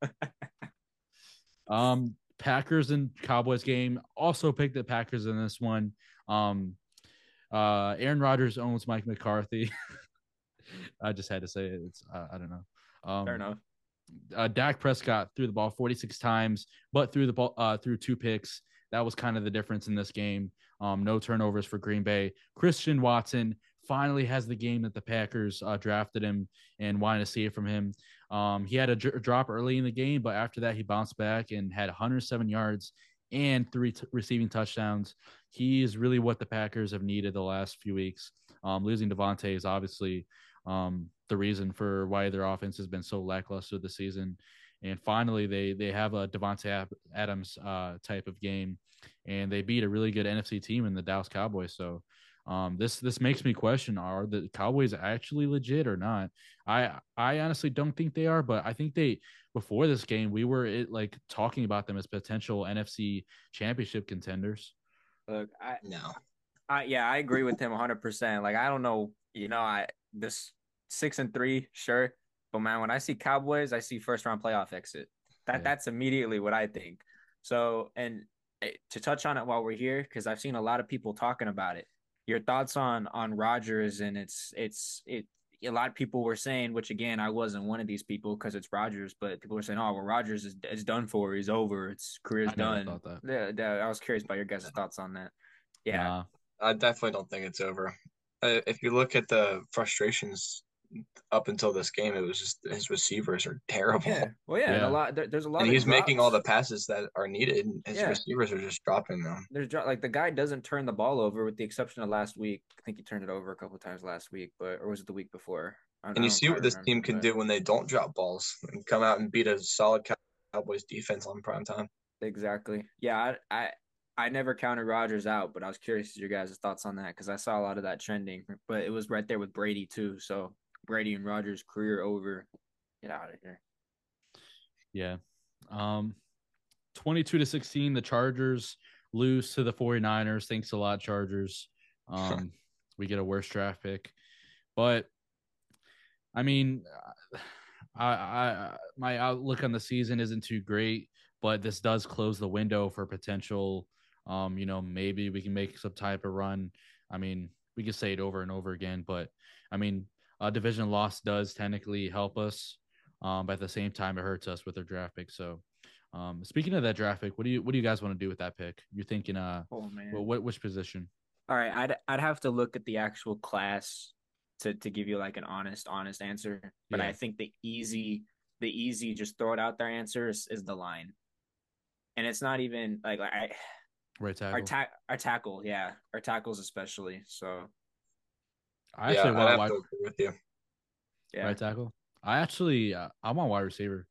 um, Packers and Cowboys game. Also picked the Packers in this one. Um, uh, Aaron Rodgers owns Mike McCarthy. I just had to say it. It's uh, I don't know. Um, Fair enough. Uh, Dak Prescott threw the ball forty-six times, but threw the ball uh, threw two picks. That was kind of the difference in this game. Um, no turnovers for Green Bay. Christian Watson finally has the game that the Packers uh, drafted him and wanted to see it from him. Um, he had a dr- drop early in the game, but after that he bounced back and had one hundred seven yards and three t- receiving touchdowns. He is really what the Packers have needed the last few weeks. Um, losing Devonte is obviously um, the reason for why their offense has been so lackluster this season. And finally, they they have a Devonte Adams uh, type of game, and they beat a really good N F C team in the Dallas Cowboys. So um, this this makes me question: are the Cowboys actually legit or not? I I honestly don't think they are, but I think they. Before this game, we were it, like talking about them as potential N F C championship contenders. Look, I no, I yeah, I agree with him one hundred percent. Like, I don't know, you know, I this six and three, sure, but man, when I see Cowboys, I see first round playoff exit. That yeah. that's immediately what I think. So, and to touch on it while we're here, because I've seen a lot of people talking about it. Your thoughts on on Rodgers and it's it's it. A lot of people were saying, which again, I wasn't one of these people because it's Rodgers, but people were saying, oh, well, Rodgers is it's done for. He's over. His career's done. That. Yeah, that, I was curious about your guys' thoughts on that. Yeah. Nah. I definitely don't think it's over. Uh, if you look at the frustrations up until this game, it was just his receivers are terrible. Yeah. Well, yeah, yeah. A lot, there, there's a lot and of he's drops. Making all the passes that are needed. And his yeah. receivers are just dropping them. There's like the guy doesn't turn the ball over with the exception of last week. I think he turned it over a couple of times last week, but or was it the week before? I don't and know, you see what this team can but... do when they don't drop balls and come out and beat a solid Cowboys defense on prime time. Exactly. Yeah, I I, I never counted Rodgers out, but I was curious to your guys' thoughts on that because I saw a lot of that trending, but it was right there with Brady too, so Brady and Rodgers' career over. Get out of here. Yeah. Um, twenty-two to sixteen, the Chargers lose to the forty-niners. Thanks a lot, Chargers. Um, we get a worse draft pick. But, I mean, I, I my outlook on the season isn't too great, but this does close the window for potential, um, you know, maybe we can make some type of run. I mean, we could say it over and over again, but, I mean, a division loss does technically help us. Um, but at the same time, it hurts us with their draft pick. So um, speaking of that draft pick, what do you what do you guys want to do with that pick? You're thinking, uh, oh, man. Well, what which position? All right, I'd I'd have to look at the actual class to to give you like an honest honest answer. But yeah. I think the easy the easy just throw it out there answer is, is the line, and it's not even like, like I. Right tackle. Our, ta- our tackle, yeah. Our tackles especially. So I actually yeah, want wide to agree with you. Yeah. Right tackle. I actually uh, I'm on wide receiver.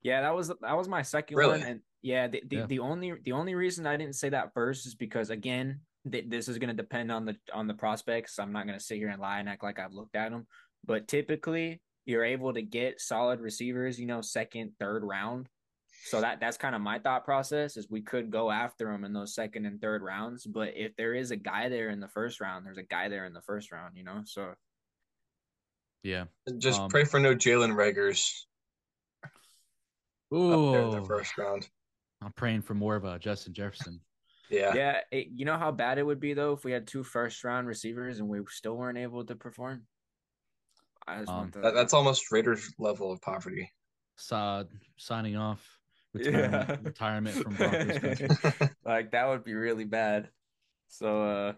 Yeah, that was that was my second really? one. And yeah, the the, yeah. the only the only reason I didn't say that first is because again, th- this is going to depend on the on the prospects. I'm not going to sit here and lie and act like I've looked at them, but typically you're able to get solid receivers, you know, second, third round. So that that's kind of my thought process is we could go after him in those second and third rounds. But if there is a guy there in the first round, there's a guy there in the first round, you know? So, yeah. Just um, pray for no Jalen Reagers up there in the first round. I'm praying for more of a Justin Jefferson. yeah. Yeah. It, you know how bad it would be, though, if we had two first-round receivers and we still weren't able to perform? I just um, want to... that, that's almost Raiders' level of poverty. Saad signing off. Retirement, yeah. retirement from Broncos country. Like that would be really bad. So, uh,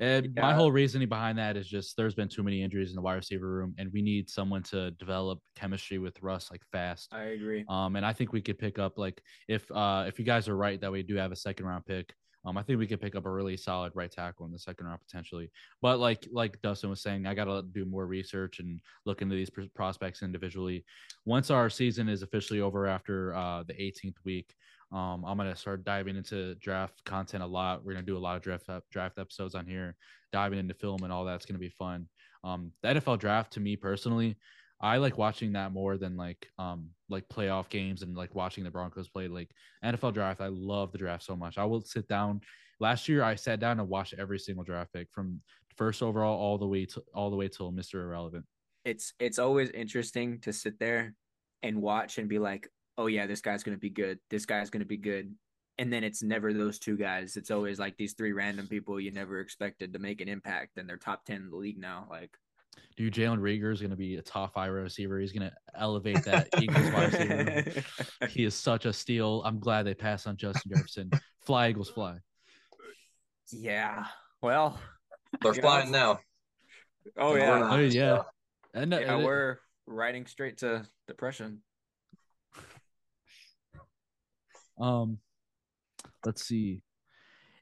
and yeah. my whole reasoning behind that is just there's been too many injuries in the wide receiver room, and we need someone to develop chemistry with Russ like fast. I agree. Um, and I think we could pick up like if uh if you guys are right that we do have a second round pick. Um, I think we could pick up a really solid right tackle in the second round potentially. But like like Dustin was saying, I got to do more research and look into these pr- prospects individually. Once our season is officially over after uh, the eighteenth week, um, I'm going to start diving into draft content a lot. We're going to do a lot of draft draft episodes on here, diving into film and all that's going to be fun. Um, the N F L draft, to me personally, I like watching that more than like um like playoff games and like watching the Broncos play. Like N F L draft, I love the draft so much. I will sit down. Last year, I sat down and watched every single draft pick from first overall all the way to all the way till Mister Irrelevant. It's it's always interesting to sit there and watch and be like, oh yeah, this guy's gonna be good. This guy's gonna be good. And then it's never those two guys. It's always like these three random people you never expected to make an impact, and they're top ten in the league now. Like. Dude, Jalen Reagor is going to be a top five receiver. He's going to elevate that Eagles wide receiver. He is such a steal. I'm glad they passed on Justin Jefferson. Fly, Eagles, fly. Yeah. Well. They're flying know. now. Oh, yeah. Not, oh, yeah. So. And, yeah, and we're it, riding straight to depression. Um, Let's see.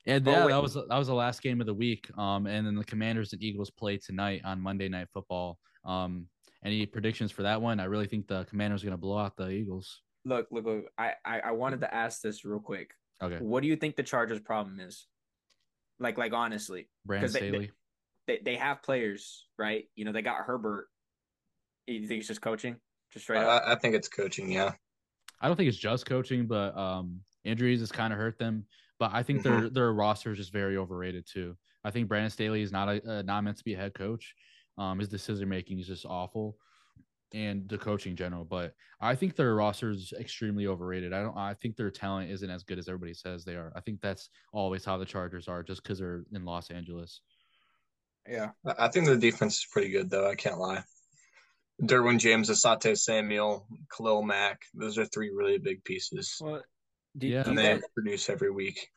And yeah, oh, that was that was the last game of the week. Um, and then the Commanders and Eagles play tonight on Monday Night Football. Um, any predictions for that one? I really think the Commanders are going to blow out the Eagles. Look, look, look. I, I, I wanted to ask this real quick. Okay. What do you think the Chargers' problem is? Like, like honestly, Brandon Staley. They, they they have players, right? You know, they got Herbert. You think it's just coaching? Just straight uh, up. I think it's coaching. Yeah. I don't think it's just coaching, but um, injuries has kind of hurt them. But I think their their roster is just very overrated too. I think Brandon Staley is not a uh, not meant to be a head coach. Um, his decision making is just awful, and the coaching in general. But I think their roster is extremely overrated. I don't. I think their talent isn't as good as everybody says they are. I think that's always how the Chargers are, just because they're in Los Angeles. Yeah, I think the defense is pretty good though. I can't lie. Derwin James, Asante Samuel, Khalil Mack. Those are three really big pieces. Well, Do, yeah, do and they guys, produce every week.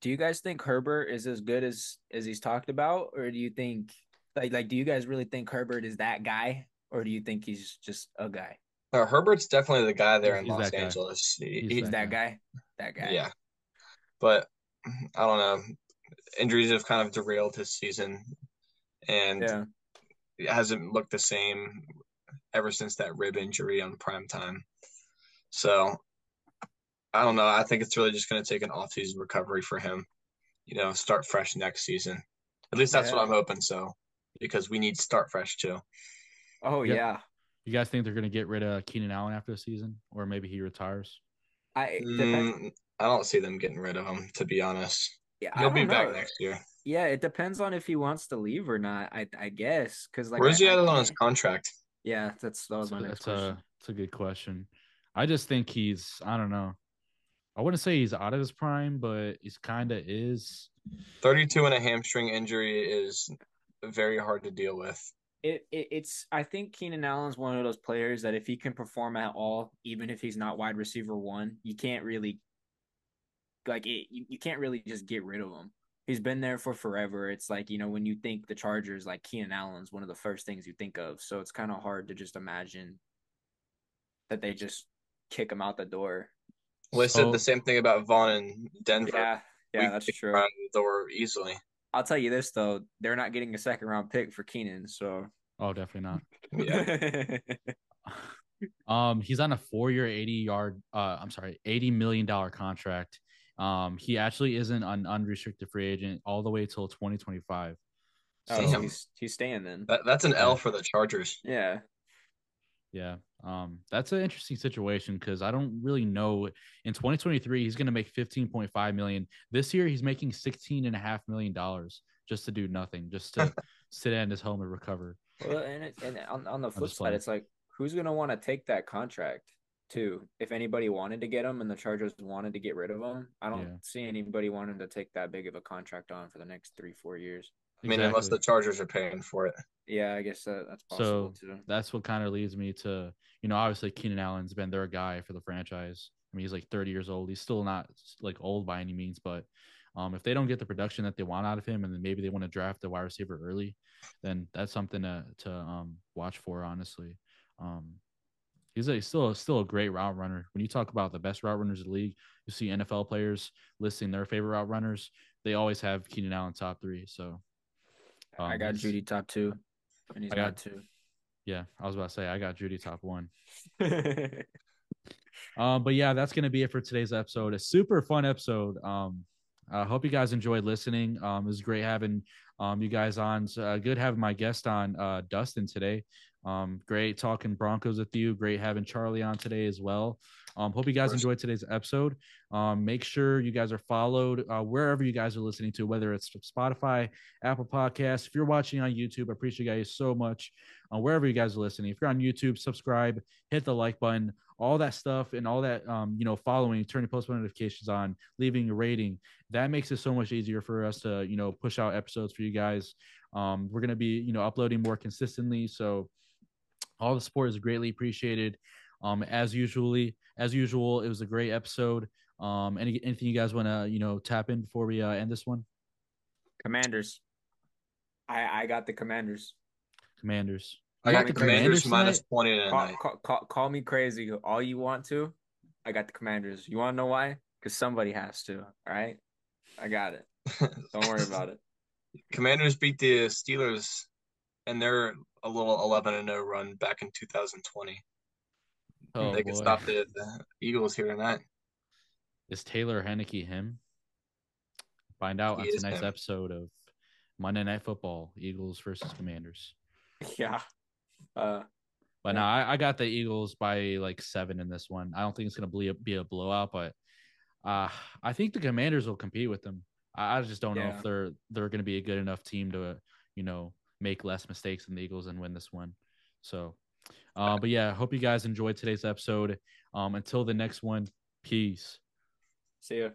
Do you guys think Herbert is as good as, as he's talked about, or do you think like like do you guys really think Herbert is that guy, or do you think he's just a guy? Uh, Herbert's definitely the guy there in he's Los Angeles. Guy. He's, he's that guy. guy. That guy. Yeah, but I don't know. Injuries have kind of derailed his season, and yeah. it hasn't looked the same ever since that rib injury on prime time. So. I don't know. I think it's really just going to take an off-season recovery for him. You know, start fresh next season. At least that's yeah. what I'm hoping so, because we need to start fresh too. Oh, yep. yeah. You guys think they're going to get rid of Keenan Allen after the season, or maybe he retires? I mm, I don't see them getting rid of him, to be honest. Yeah, He'll be know. back next year. Yeah, it depends on if he wants to leave or not, I I guess. Cause like, Where's I, he at I, on his contract? Yeah, that's that was so my next that's question. A, that's a good question. I just think he's – I don't know. I wouldn't say he's out of his prime, but he's kind of is. thirty-two and a hamstring injury is very hard to deal with. it, it it's I think Keenan Allen's one of those players that if he can perform at all, even if he's not wide receiver one, you can't really like it, you, you can't really just get rid of him. He's been there for forever. It's like, you know, when you think the Chargers, like Keenan Allen's one of the first things you think of. So it's kind of hard to just imagine that they just kick him out the door. Well, they said so, the same thing about Vaughn in Denver. Yeah, yeah, we that's true. Out the door easily. I'll tell you this though, they're not getting a second round pick for Keenan. So oh, definitely not. Yeah. um, he's on a four-year, eighty-yard. Uh, I'm sorry, eighty million dollars contract. Um, he actually isn't an unrestricted free agent all the way till twenty twenty-five. Oh, so he's, he's staying then. That, that's an L for the Chargers. Yeah. Yeah. Um, that's an interesting situation because I don't really know. In twenty twenty-three, he's going to make fifteen point five million dollars. This year, he's making sixteen point five million dollars just to do nothing, just to sit in his home and recover. Well, and, it, and on, on the flip on side, it's like, who's going to want to take that contract? Too, if anybody wanted to get him and the Chargers wanted to get rid of him, I don't yeah. see anybody wanting to take that big of a contract on for the next three, four years. Exactly. I mean, unless the Chargers are paying for it. Yeah, I guess that, that's possible. So too. That's what kind of leads me to, you know, obviously Keenan Allen's been their guy for the franchise. I mean, he's like thirty years old. He's still not like old by any means, but um, if they don't get the production that they want out of him, and then maybe they want to draft the wide receiver early, then that's something to to um, watch for, honestly. Um, He's a, still still a great route runner. When you talk about the best route runners in the league, you see N F L players listing their favorite route runners. They always have Keenan Allen top three. So um, I got Jeudy top two, and he's I got two. Yeah, I was about to say I got Jeudy top one. um, but yeah, that's gonna be it for today's episode. A super fun episode. Um, I hope you guys enjoyed listening. Um, it was great having um you guys on. So, uh, good having my guest on, uh, Dustin today. Um, great talking Broncos with you. Great having Charlie on today as well. Um, hope you guys enjoyed today's episode. Um, make sure you guys are followed uh, wherever you guys are listening to, whether it's Spotify, Apple Podcasts. If you're watching on YouTube, I appreciate you guys so much. Uh, wherever you guys are listening, if you're on YouTube, subscribe, hit the like button, all that stuff, and all that. Um, you know, following, turning post notifications on, leaving a rating. That makes it so much easier for us to, you know, push out episodes for you guys. Um, we're gonna be, you know, uploading more consistently, so. All the support is greatly appreciated. Um, as usually, as usual, it was a great episode. Um, any anything you guys want to you know tap in before we uh, end this one? Commanders. I I got the Commanders. Commanders. I got, got the Commanders, commanders minus twenty tonight. Call, call, call, call me crazy all you want to. I got the Commanders. You want to know why? Because somebody has to. All right. I got it. Don't worry about it. Commanders beat the Steelers, and they're. A little eleven and oh run back in two thousand twenty. Oh, they could stop the, the Eagles here tonight. Is Taylor Heinicke him? Find out he on tonight's him. episode of Monday Night Football, Eagles versus Commanders. Yeah. Uh, but yeah. no, I, I got the Eagles by like seven in this one. I don't think it's going to be a, be a blowout, but uh, I think the Commanders will compete with them. I, I just don't yeah. know if they're they're going to be a good enough team to, you know, make less mistakes than the Eagles and win this one. So, uh, but yeah, I hope you guys enjoyed today's episode. Um, until the next one, peace. See ya.